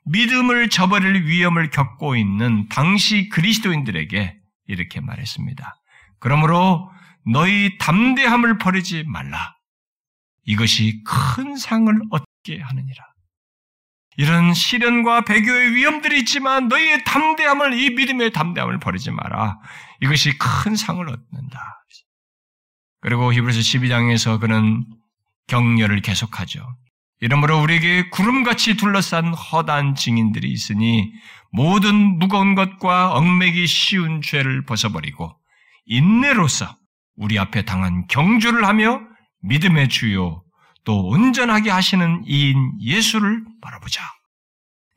믿음을 저버릴 위험을 겪고 있는 당시 그리스도인들에게 이렇게 말했습니다. 그러므로 너희 담대함을 버리지 말라. 이것이 큰 상을 얻게 하느니라. 이런 시련과 배교의 위험들이 있지만 너희의 담대함을, 이 믿음의 담대함을 버리지 마라. 이것이 큰 상을 얻는다. 그리고 히브리서 십이 장에서 그는 격려를 계속하죠. 이러므로 우리에게 구름같이 둘러싼 허다한 증인들이 있으니 모든 무거운 것과 얽매기 쉬운 죄를 벗어버리고 인내로서 우리 앞에 당한 경주를 하며 믿음의 주요 또 온전하게 하시는 이인 예수를 바라보자.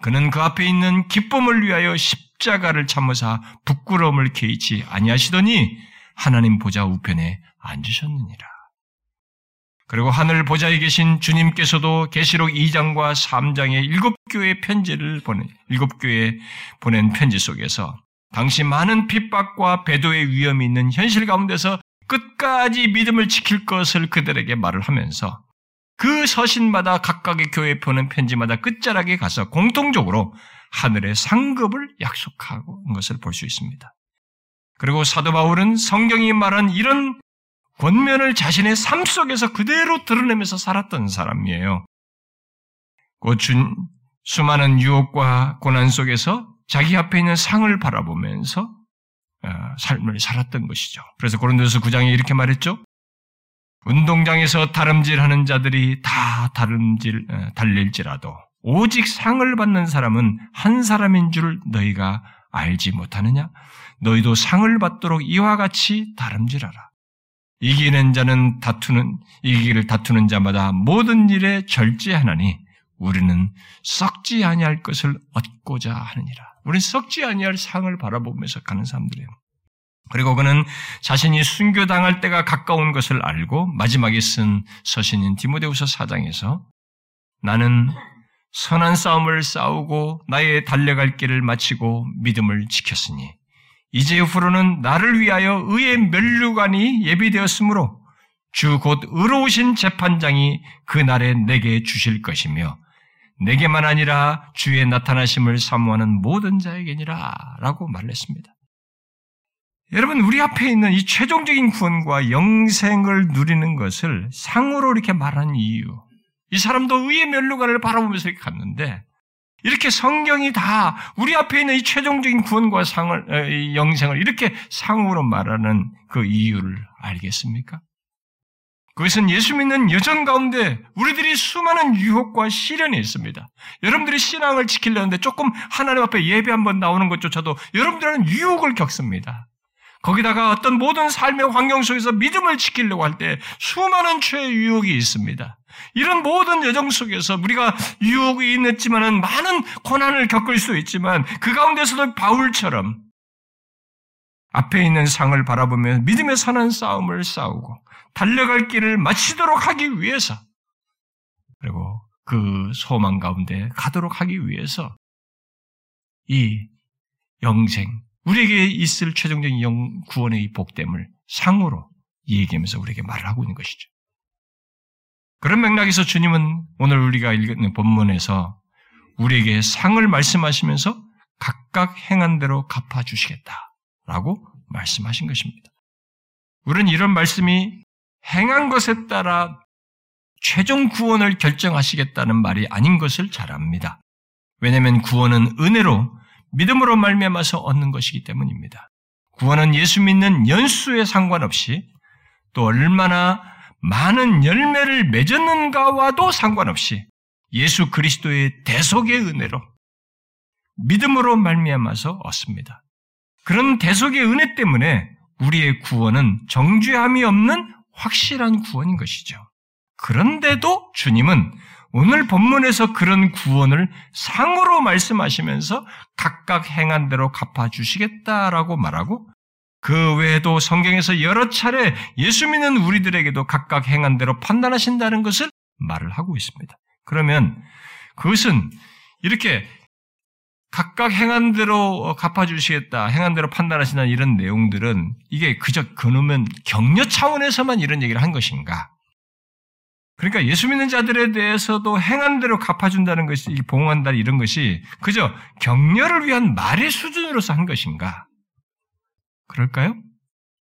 그는 그 앞에 있는 기쁨을 위하여 십자가를 참으사 부끄러움을 개의치 아니하시더니 하나님 보좌 우편에 앉으셨느니라. 그리고 하늘 보좌에 계신 주님께서도 계시록 이 장과 삼 장의 일곱 교회의 편지를 보낸, 일곱 교회에 보낸 편지 속에서 당시 많은 핍박과 배도의 위험이 있는 현실 가운데서 끝까지 믿음을 지킬 것을 그들에게 말을 하면서 그 서신마다 각각의 교회에 보낸 편지마다 끝자락에 가서 공통적으로 하늘의 상급을 약속하고 있는 것을 볼 수 있습니다. 그리고 사도 바울은 성경이 말한 이런 권면을 자신의 삶 속에서 그대로 드러내면서 살았던 사람이에요. 곧 준, 수많은 유혹과 고난 속에서 자기 앞에 있는 상을 바라보면서 삶을 살았던 것이죠. 그래서 고린도서 구 장에 이렇게 말했죠. 운동장에서 다름질하는 자들이 다 다름질 달릴지라도 오직 상을 받는 사람은 한 사람인 줄 너희가 알지 못하느냐? 너희도 상을 받도록 이와 같이 다름질하라. 이기는 자는 다투는 이기기를 다투는 자마다 모든 일에 절제하나니 우리는 썩지 아니할 것을 얻고자 하느니라. 우리는 썩지 아니할 상을 바라보면서 가는 사람들이에요. 그리고 그는 자신이 순교당할 때가 가까운 것을 알고 마지막에 쓴 서신인 디모데후서 사 장에서 나는 선한 싸움을 싸우고 나의 달려갈 길을 마치고 믿음을 지켰으니 이제 후로는 나를 위하여 의의 면류관이 예비되었으므로 주 곧 의로우신 재판장이 그날에 내게 주실 것이며 내게만 아니라 주의 나타나심을 사모하는 모든 자에게니라 라고 말했습니다. 여러분, 우리 앞에 있는 이 최종적인 구원과 영생을 누리는 것을 상으로 이렇게 말한 이유, 이 사람도 의의 면류관을 바라보면서 이렇게 갔는데 이렇게 성경이 다 우리 앞에 있는 이 최종적인 구원과 상을, 이 영생을 이렇게 상으로 말하는 그 이유를 알겠습니까? 그것은 예수 믿는 여정 가운데 우리들이 수많은 유혹과 시련이 있습니다. 여러분들이 신앙을 지키려는데 조금 하나님 앞에 예배 한번 나오는 것조차도 여러분들은 유혹을 겪습니다. 거기다가 어떤 모든 삶의 환경 속에서 믿음을 지키려고 할 때 수많은 죄의 유혹이 있습니다. 이런 모든 여정 속에서 우리가 유혹이 있지만은 많은 고난을 겪을 수 있지만 그 가운데서도 바울처럼 앞에 있는 상을 바라보며 믿음의 선한 싸움을 싸우고 달려갈 길을 마치도록 하기 위해서 그리고 그 소망 가운데 가도록 하기 위해서 이 영생, 우리에게 있을 최종적인 영, 구원의 이 복됨을 상으로 얘기하면서 우리에게 말을 하고 있는 것이죠. 그런 맥락에서 주님은 오늘 우리가 읽는 본문에서 우리에게 상을 말씀하시면서 각각 행한 대로 갚아주시겠다라고 말씀하신 것입니다. 우리는 이런 말씀이 행한 것에 따라 최종 구원을 결정하시겠다는 말이 아닌 것을 잘 압니다. 왜냐하면 구원은 은혜로 믿음으로 말미암아서 얻는 것이기 때문입니다. 구원은 예수 믿는 연수에 상관없이 또 얼마나 많은 열매를 맺었는가와도 상관없이 예수 그리스도의 대속의 은혜로 믿음으로 말미암아서 얻습니다. 그런 대속의 은혜 때문에 우리의 구원은 정죄함이 없는 확실한 구원인 것이죠. 그런데도 주님은 오늘 본문에서 그런 구원을 상으로 말씀하시면서 각각 행한 대로 갚아주시겠다라고 말하고 그 외에도 성경에서 여러 차례 예수 믿는 우리들에게도 각각 행한 대로 판단하신다는 것을 말을 하고 있습니다. 그러면 그것은 이렇게 각각 행한 대로 갚아주시겠다, 행한 대로 판단하신다는 이런 내용들은 이게 그저 그놈은 격려 차원에서만 이런 얘기를 한 것인가? 그러니까 예수 믿는 자들에 대해서도 행한 대로 갚아준다는 것이, 봉헌한다 이런 것이 그저 격려를 위한 말의 수준으로서 한 것인가? 그럴까요?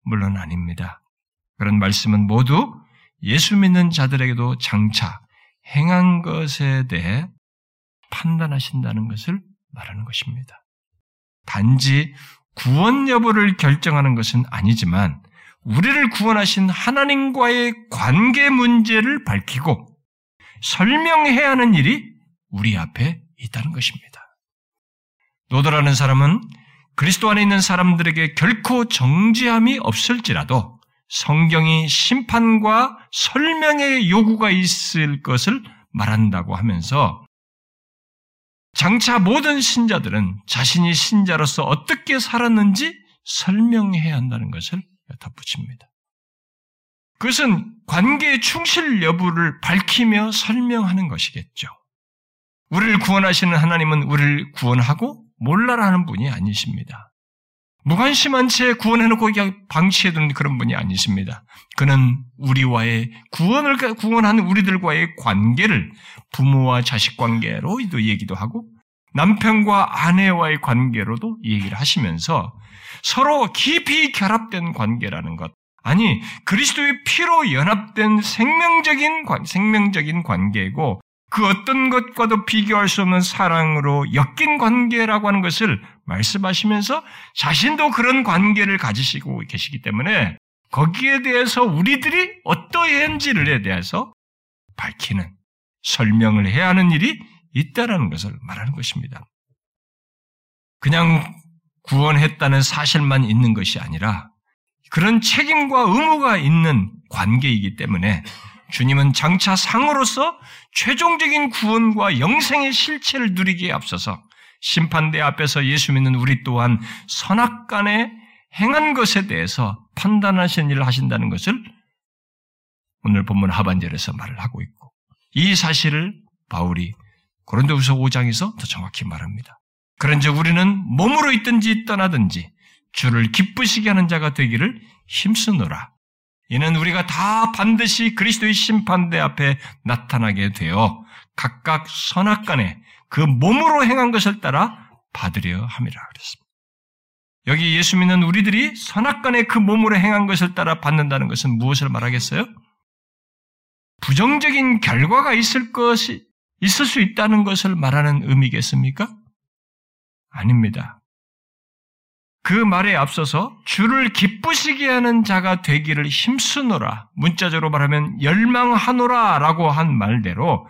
물론 아닙니다. 그런 말씀은 모두 예수 믿는 자들에게도 장차 행한 것에 대해 판단하신다는 것을 말하는 것입니다. 단지 구원 여부를 결정하는 것은 아니지만 우리를 구원하신 하나님과의 관계 문제를 밝히고 설명해야 하는 일이 우리 앞에 있다는 것입니다. 노도라는 사람은 그리스도 안에 있는 사람들에게 결코 정죄함이 없을지라도 성경이 심판과 설명의 요구가 있을 것을 말한다고 하면서 장차 모든 신자들은 자신이 신자로서 어떻게 살았는지 설명해야 한다는 것을 덧붙입니다. 그것은 관계의 충실 여부를 밝히며 설명하는 것이겠죠. 우리를 구원하시는 하나님은 우리를 구원하고 몰라라 하는 분이 아니십니다. 무관심한 채 구원해놓고 방치해두는 그런 분이 아니십니다. 그는 우리와의 구원을, 구원하는 우리들과의 관계를 부모와 자식 관계로도 얘기도 하고 남편과 아내와의 관계로도 얘기를 하시면서 서로 깊이 결합된 관계라는 것, 아니 그리스도의 피로 연합된 생명적인, 생명적인 관계이고 그 어떤 것과도 비교할 수 없는 사랑으로 엮인 관계라고 하는 것을 말씀하시면서 자신도 그런 관계를 가지시고 계시기 때문에 거기에 대해서 우리들이 어떠한지를 대해서 밝히는, 설명을 해야 하는 일이 있다라는 것을 말하는 것입니다. 그냥 구원했다는 사실만 있는 것이 아니라 그런 책임과 의무가 있는 관계이기 때문에 주님은 장차 상으로서 최종적인 구원과 영생의 실체를 누리기에 앞서서 심판대 앞에서 예수 믿는 우리 또한 선악간에 행한 것에 대해서 판단하신 일을 하신다는 것을 오늘 본문 하반절에서 말을 하고 있고, 이 사실을 바울이 고린도후서 오 장에서 더 정확히 말합니다. 그런즉 우리는 몸으로 있든지 떠나든지 주를 기쁘시게 하는 자가 되기를 힘쓰노라. 이는 우리가 다 반드시 그리스도의 심판대 앞에 나타나게 되어 각각 선악간에 그 몸으로 행한 것을 따라 받으려 함이라 그랬습니다. 여기 예수 믿는 우리들이 선악간에 그 몸으로 행한 것을 따라 받는다는 것은 무엇을 말하겠어요? 부정적인 결과가 있을 것이 있을 수 있다는 것을 말하는 의미겠습니까? 아닙니다. 그 말에 앞서서 주를 기쁘시게 하는 자가 되기를 힘쓰노라, 문자적으로 말하면 열망하노라 라고 한 말대로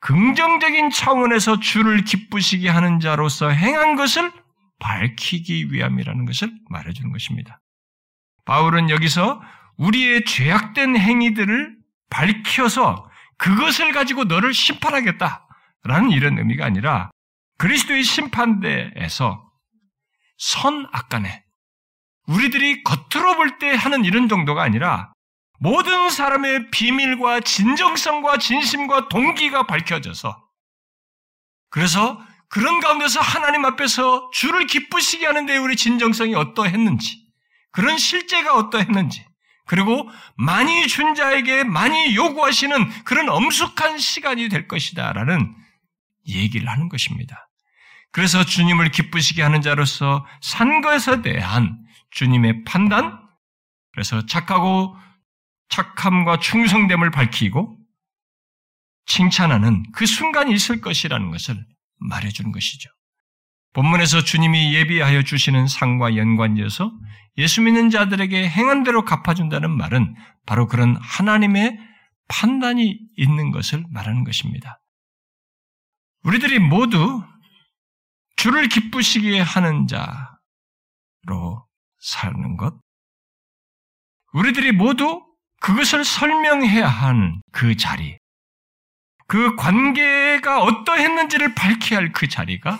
긍정적인 차원에서 주를 기쁘시게 하는 자로서 행한 것을 밝히기 위함이라는 것을 말해주는 것입니다. 바울은 여기서 우리의 죄악된 행위들을 밝혀서 그것을 가지고 너를 심판하겠다라는 이런 의미가 아니라 그리스도의 심판대에서 선악간에 우리들이 겉으로 볼 때 하는 이런 정도가 아니라 모든 사람의 비밀과 진정성과 진심과 동기가 밝혀져서, 그래서 그런 가운데서 하나님 앞에서 주를 기쁘시게 하는데 우리 진정성이 어떠했는지, 그런 실제가 어떠했는지, 그리고 많이 준 자에게 많이 요구하시는 그런 엄숙한 시간이 될 것이다라는 얘기를 하는 것입니다. 그래서 주님을 기쁘시게 하는 자로서 산 것에 대한 주님의 판단, 그래서 착하고 착함과 충성됨을 밝히고 칭찬하는 그 순간이 있을 것이라는 것을 말해주는 것이죠. 본문에서 주님이 예비하여 주시는 상과 연관지어서 예수 믿는 자들에게 행한 대로 갚아준다는 말은 바로 그런 하나님의 판단이 있는 것을 말하는 것입니다. 우리들이 모두 주를 기쁘시게 하는 자로 사는 것, 우리들이 모두 그것을 설명해야 한 그 자리, 그 관계가 어떠했는지를 밝혀야 할 그 자리가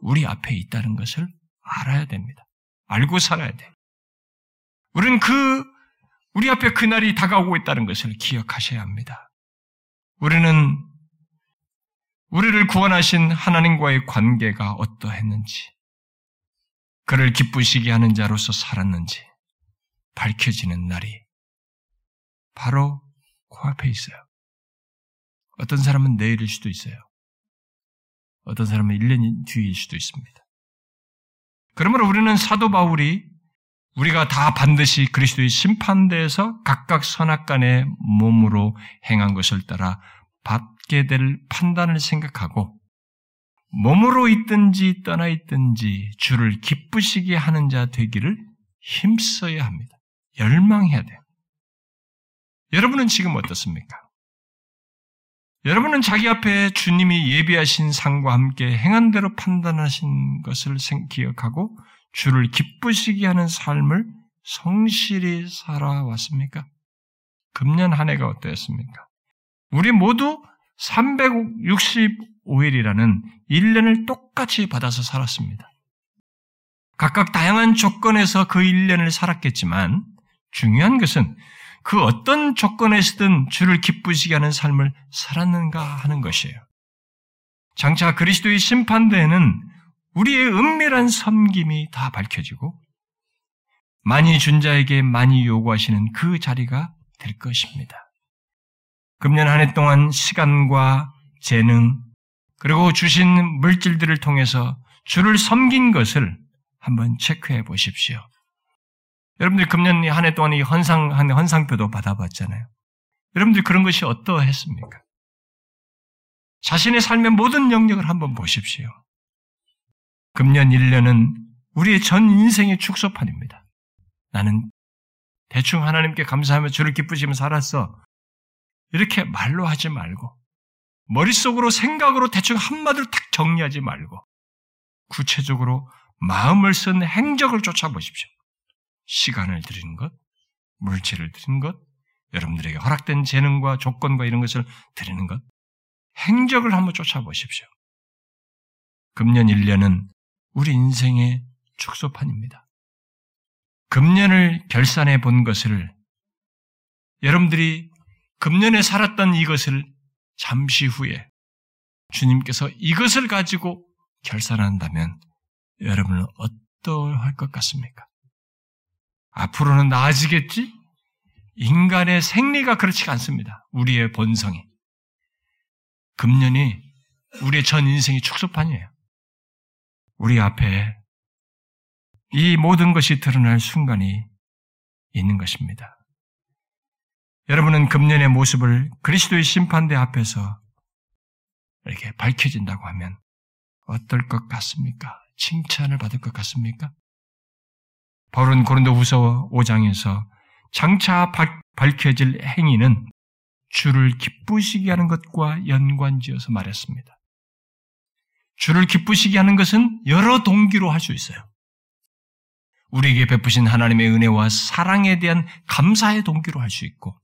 우리 앞에 있다는 것을 알아야 됩니다. 알고 살아야 돼. 우리는 그, 우리 앞에 그날이 다가오고 있다는 것을 기억하셔야 합니다. 우리는 우리를 구원하신 하나님과의 관계가 어떠했는지, 그를 기쁘시게 하는 자로서 살았는지 밝혀지는 날이 바로 코앞에 있어요. 어떤 사람은 내일일 수도 있어요. 어떤 사람은 일 년 뒤일 수도 있습니다. 그러므로 우리는 사도 바울이 우리가 다 반드시 그리스도의 심판대에서 각각 선악간의 몸으로 행한 것을 따라 받게 될 판단을 생각하고 몸으로 있든지 떠나 있든지 주를 기쁘시게 하는 자 되기를 힘써야 합니다. 열망해야 돼요. 여러분은 지금 어떻습니까? 여러분은 자기 앞에 주님이 예비하신 상과 함께 행한 대로 판단하신 것을 기억하고 주를 기쁘시게 하는 삶을 성실히 살아왔습니까? 금년 한 해가 어떠했습니까? 우리 모두 삼백육십오 일이라는 일 년을 똑같이 받아서 살았습니다. 각각 다양한 조건에서 그 일 년을 살았겠지만 중요한 것은 그 어떤 조건에서든 주를 기쁘시게 하는 삶을 살았는가 하는 것이에요. 장차 그리스도의 심판대에는 우리의 은밀한 섬김이 다 밝혀지고 많이 준 자에게 많이 요구하시는 그 자리가 될 것입니다. 금년 한 해 동안 시간과 재능 그리고 주신 물질들을 통해서 주를 섬긴 것을 한번 체크해 보십시오. 여러분들 금년 한 해 동안 이 헌상, 한 헌상표도 받아봤잖아요. 여러분들 그런 것이 어떠했습니까? 자신의 삶의 모든 영역을 한번 보십시오. 금년 일 년은 우리의 전 인생의 축소판입니다. 나는 대충 하나님께 감사하며 주를 기쁘시며 살았어. 이렇게 말로 하지 말고 머릿속으로 생각으로 대충 한마디로 딱 정리하지 말고 구체적으로 마음을 쓴 행적을 쫓아보십시오. 시간을 드리는 것, 물질을 드리는 것, 여러분들에게 허락된 재능과 조건과 이런 것을 드리는 것, 행적을 한번 쫓아보십시오. 금년 일 년은 우리 인생의 축소판입니다. 금년을 결산해 본 것을 여러분들이 금년에 살았던 이것을 잠시 후에 주님께서 이것을 가지고 결산한다면 여러분은 어떠할 것 같습니까? 앞으로는 나아지겠지? 인간의 생리가 그렇지가 않습니다. 우리의 본성이. 금년이 우리의 전 인생의 축소판이에요. 우리 앞에 이 모든 것이 드러날 순간이 있는 것입니다. 여러분은 금년의 모습을 그리스도의 심판대 앞에서 이렇게 밝혀진다고 하면 어떨 것 같습니까? 칭찬을 받을 것 같습니까? 바울은 고린도후서 오 장에서 장차 밝혀질 행위는 주를 기쁘시게 하는 것과 연관지어서 말했습니다. 주를 기쁘시게 하는 것은 여러 동기로 할 수 있어요. 우리에게 베푸신 하나님의 은혜와 사랑에 대한 감사의 동기로 할 수 있고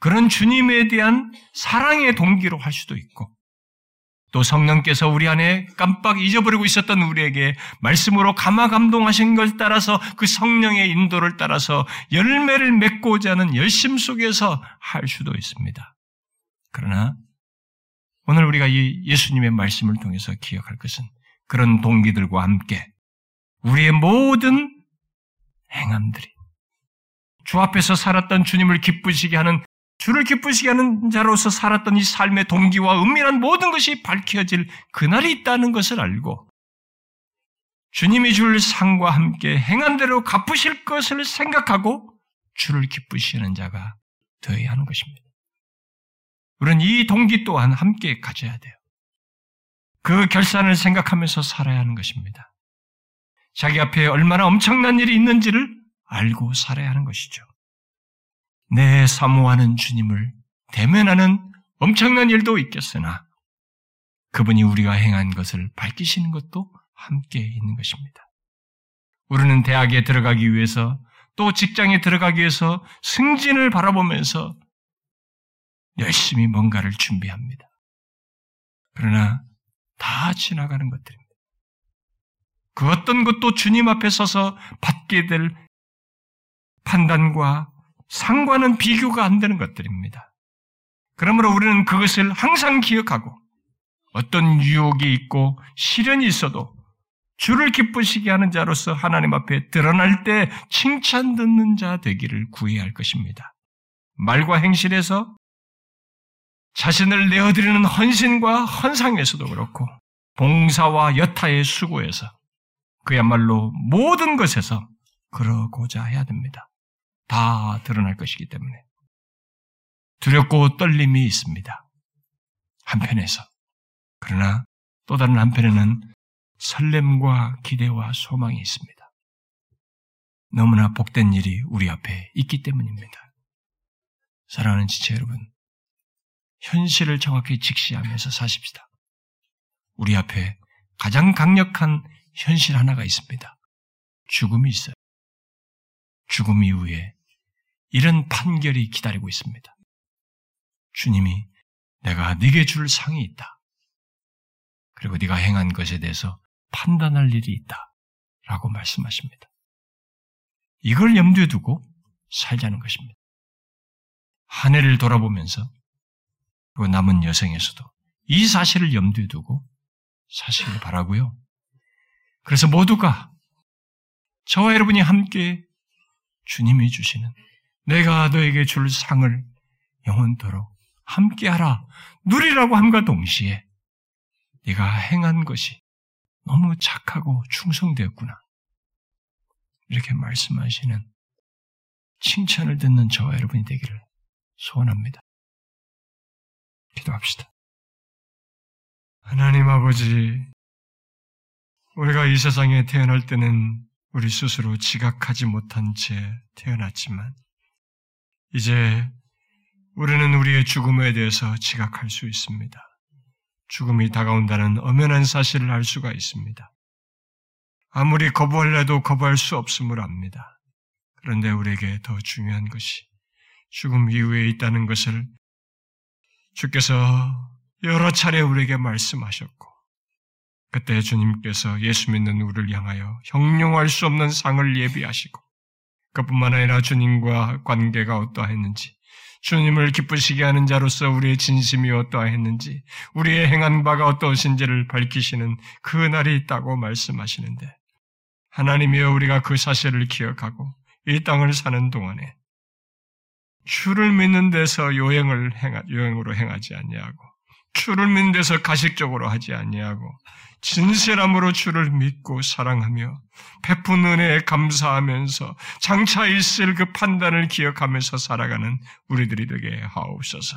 그런 주님에 대한 사랑의 동기로 할 수도 있고 또 성령께서 우리 안에 깜빡 잊어버리고 있었던 우리에게 말씀으로 감화 감동하신 걸 따라서 그 성령의 인도를 따라서 열매를 맺고자 하는 열심 속에서 할 수도 있습니다. 그러나 오늘 우리가 이 예수님의 말씀을 통해서 기억할 것은 그런 동기들과 함께 우리의 모든 행함들이 주 앞에서 살았던 주님을 기쁘시게 하는 주를 기쁘시게 하는 자로서 살았던 이 삶의 동기와 은밀한 모든 것이 밝혀질 그날이 있다는 것을 알고 주님이 줄 상과 함께 행한 대로 갚으실 것을 생각하고 주를 기쁘시는 자가 되어야 하는 것입니다. 우리는 이 동기 또한 함께 가져야 돼요. 그 결산을 생각하면서 살아야 하는 것입니다. 자기 앞에 얼마나 엄청난 일이 있는지를 알고 살아야 하는 것이죠. 내 사모하는 주님을 대면하는 엄청난 일도 있겠으나 그분이 우리가 행한 것을 밝히시는 것도 함께 있는 것입니다. 우리는 대학에 들어가기 위해서 또 직장에 들어가기 위해서 승진을 바라보면서 열심히 뭔가를 준비합니다. 그러나 다 지나가는 것들입니다. 그 어떤 것도 주님 앞에 서서 받게 될 판단과 상과는 비교가 안 되는 것들입니다. 그러므로 우리는 그것을 항상 기억하고 어떤 유혹이 있고 시련이 있어도 주를 기쁘시게 하는 자로서 하나님 앞에 드러날 때 칭찬 듣는 자 되기를 구해야 할 것입니다. 말과 행실에서 자신을 내어드리는 헌신과 헌상에서도 그렇고 봉사와 여타의 수고에서 그야말로 모든 것에서 그러고자 해야 됩니다. 다 드러날 것이기 때문에 두렵고 떨림이 있습니다. 한편에서 그러나 또 다른 한편에는 설렘과 기대와 소망이 있습니다. 너무나 복된 일이 우리 앞에 있기 때문입니다. 사랑하는 지체 여러분, 현실을 정확히 직시하면서 사십시다. 우리 앞에 가장 강력한 현실 하나가 있습니다. 죽음이 있어요. 죽음 이후에 이런 판결이 기다리고 있습니다. 주님이 내가 네게 줄 상이 있다. 그리고 네가 행한 것에 대해서 판단할 일이 있다. 라고 말씀하십니다. 이걸 염두에 두고 살자는 것입니다. 한 해를 돌아보면서 그리고 남은 여생에서도 이 사실을 염두에 두고 사시길 바라고요. 그래서 모두가 저와 여러분이 함께 주님이 주시는 내가 너에게 줄 상을 영원토록 함께하라 누리라고 함과 동시에 네가 행한 것이 너무 착하고 충성되었구나 이렇게 말씀하시는 칭찬을 듣는 저와 여러분이 되기를 소원합니다. 기도합시다. 하나님 아버지, 우리가 이 세상에 태어날 때는 우리 스스로 지각하지 못한 채 태어났지만 이제 우리는 우리의 죽음에 대해서 지각할 수 있습니다. 죽음이 다가온다는 엄연한 사실을 알 수가 있습니다. 아무리 거부하려 해도 거부할 수 없음을 압니다. 그런데 우리에게 더 중요한 것이 죽음 이후에 있다는 것을 주께서 여러 차례 우리에게 말씀하셨고 그때 주님께서 예수 믿는 우리를 향하여 형용할 수 없는 상을 예비하시고 그뿐만 아니라 주님과 관계가 어떠했는지 주님을 기쁘시게 하는 자로서 우리의 진심이 어떠했는지 우리의 행한 바가 어떠신지를 밝히시는 그날이 있다고 말씀하시는데 하나님이여 우리가 그 사실을 기억하고 이 땅을 사는 동안에 주를 믿는 데서 요행을 행하, 요행으로 행하지 아니하고 주를 믿는 데서 가식적으로 하지 아니하고 진실함으로 주를 믿고 사랑하며 베푼 은혜에 감사하면서 장차 있을 그 판단을 기억하면서 살아가는 우리들이 되게 하옵소서.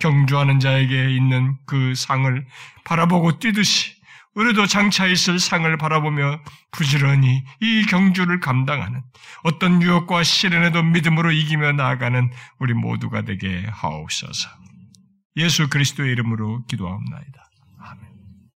경주하는 자에게 있는 그 상을 바라보고 뛰듯이 우리도 장차 있을 상을 바라보며 부지런히 이 경주를 감당하는 어떤 유혹과 시련에도 믿음으로 이기며 나아가는 우리 모두가 되게 하옵소서. 예수 그리스도의 이름으로 기도하옵나이다.